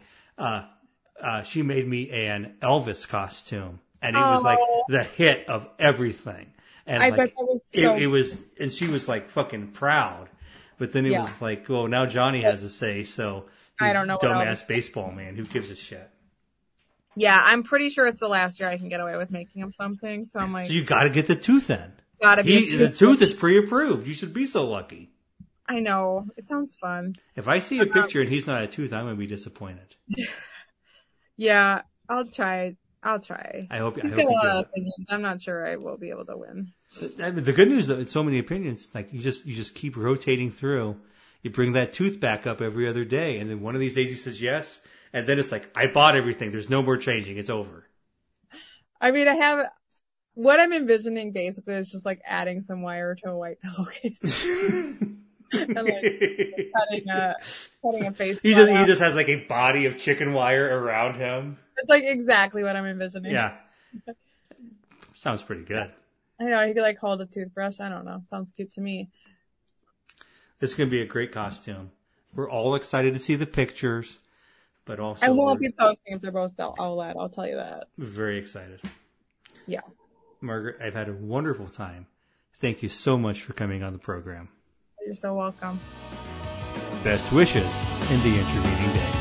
She made me an Elvis costume. And it was like the hit of everything. And I bet that was so it was, and she was like fucking proud. But then it was like, well, now Johnny has a say, so he's dumbass baseball man. Who gives a shit? Yeah, I'm pretty sure it's the last year I can get away with making him something. So I'm like, so you got to get the tooth in. Gotta be a tooth. The tooth is pre-approved. You should be so lucky. I know. It sounds fun. If I see a picture and he's not a tooth, I'm gonna be disappointed. Yeah, I'll try. I hope he's got a lot of opinions. I'm not sure I will be able to win. The good news, though, it's so many opinions. Like you just keep rotating through. You bring that tooth back up every other day, and then one of these days he says yes, and then it's like I bought everything. There's no more changing. It's over. I mean, I have what I'm envisioning basically is just like adding some wire to a white pillowcase and like cutting a face. He just has like a body of chicken wire around him. It's like exactly what I'm envisioning. Yeah. Sounds pretty good. I know. He could like hold a toothbrush. I don't know. Sounds cute to me. This is going to be a great costume. We're all excited to see the pictures, but also... I won't be posting if they're both Owlette. I'll tell you that. Very excited. Yeah. Margaret, I've had a wonderful time. Thank you so much for coming on the program. You're so welcome. Best wishes in the intervening day.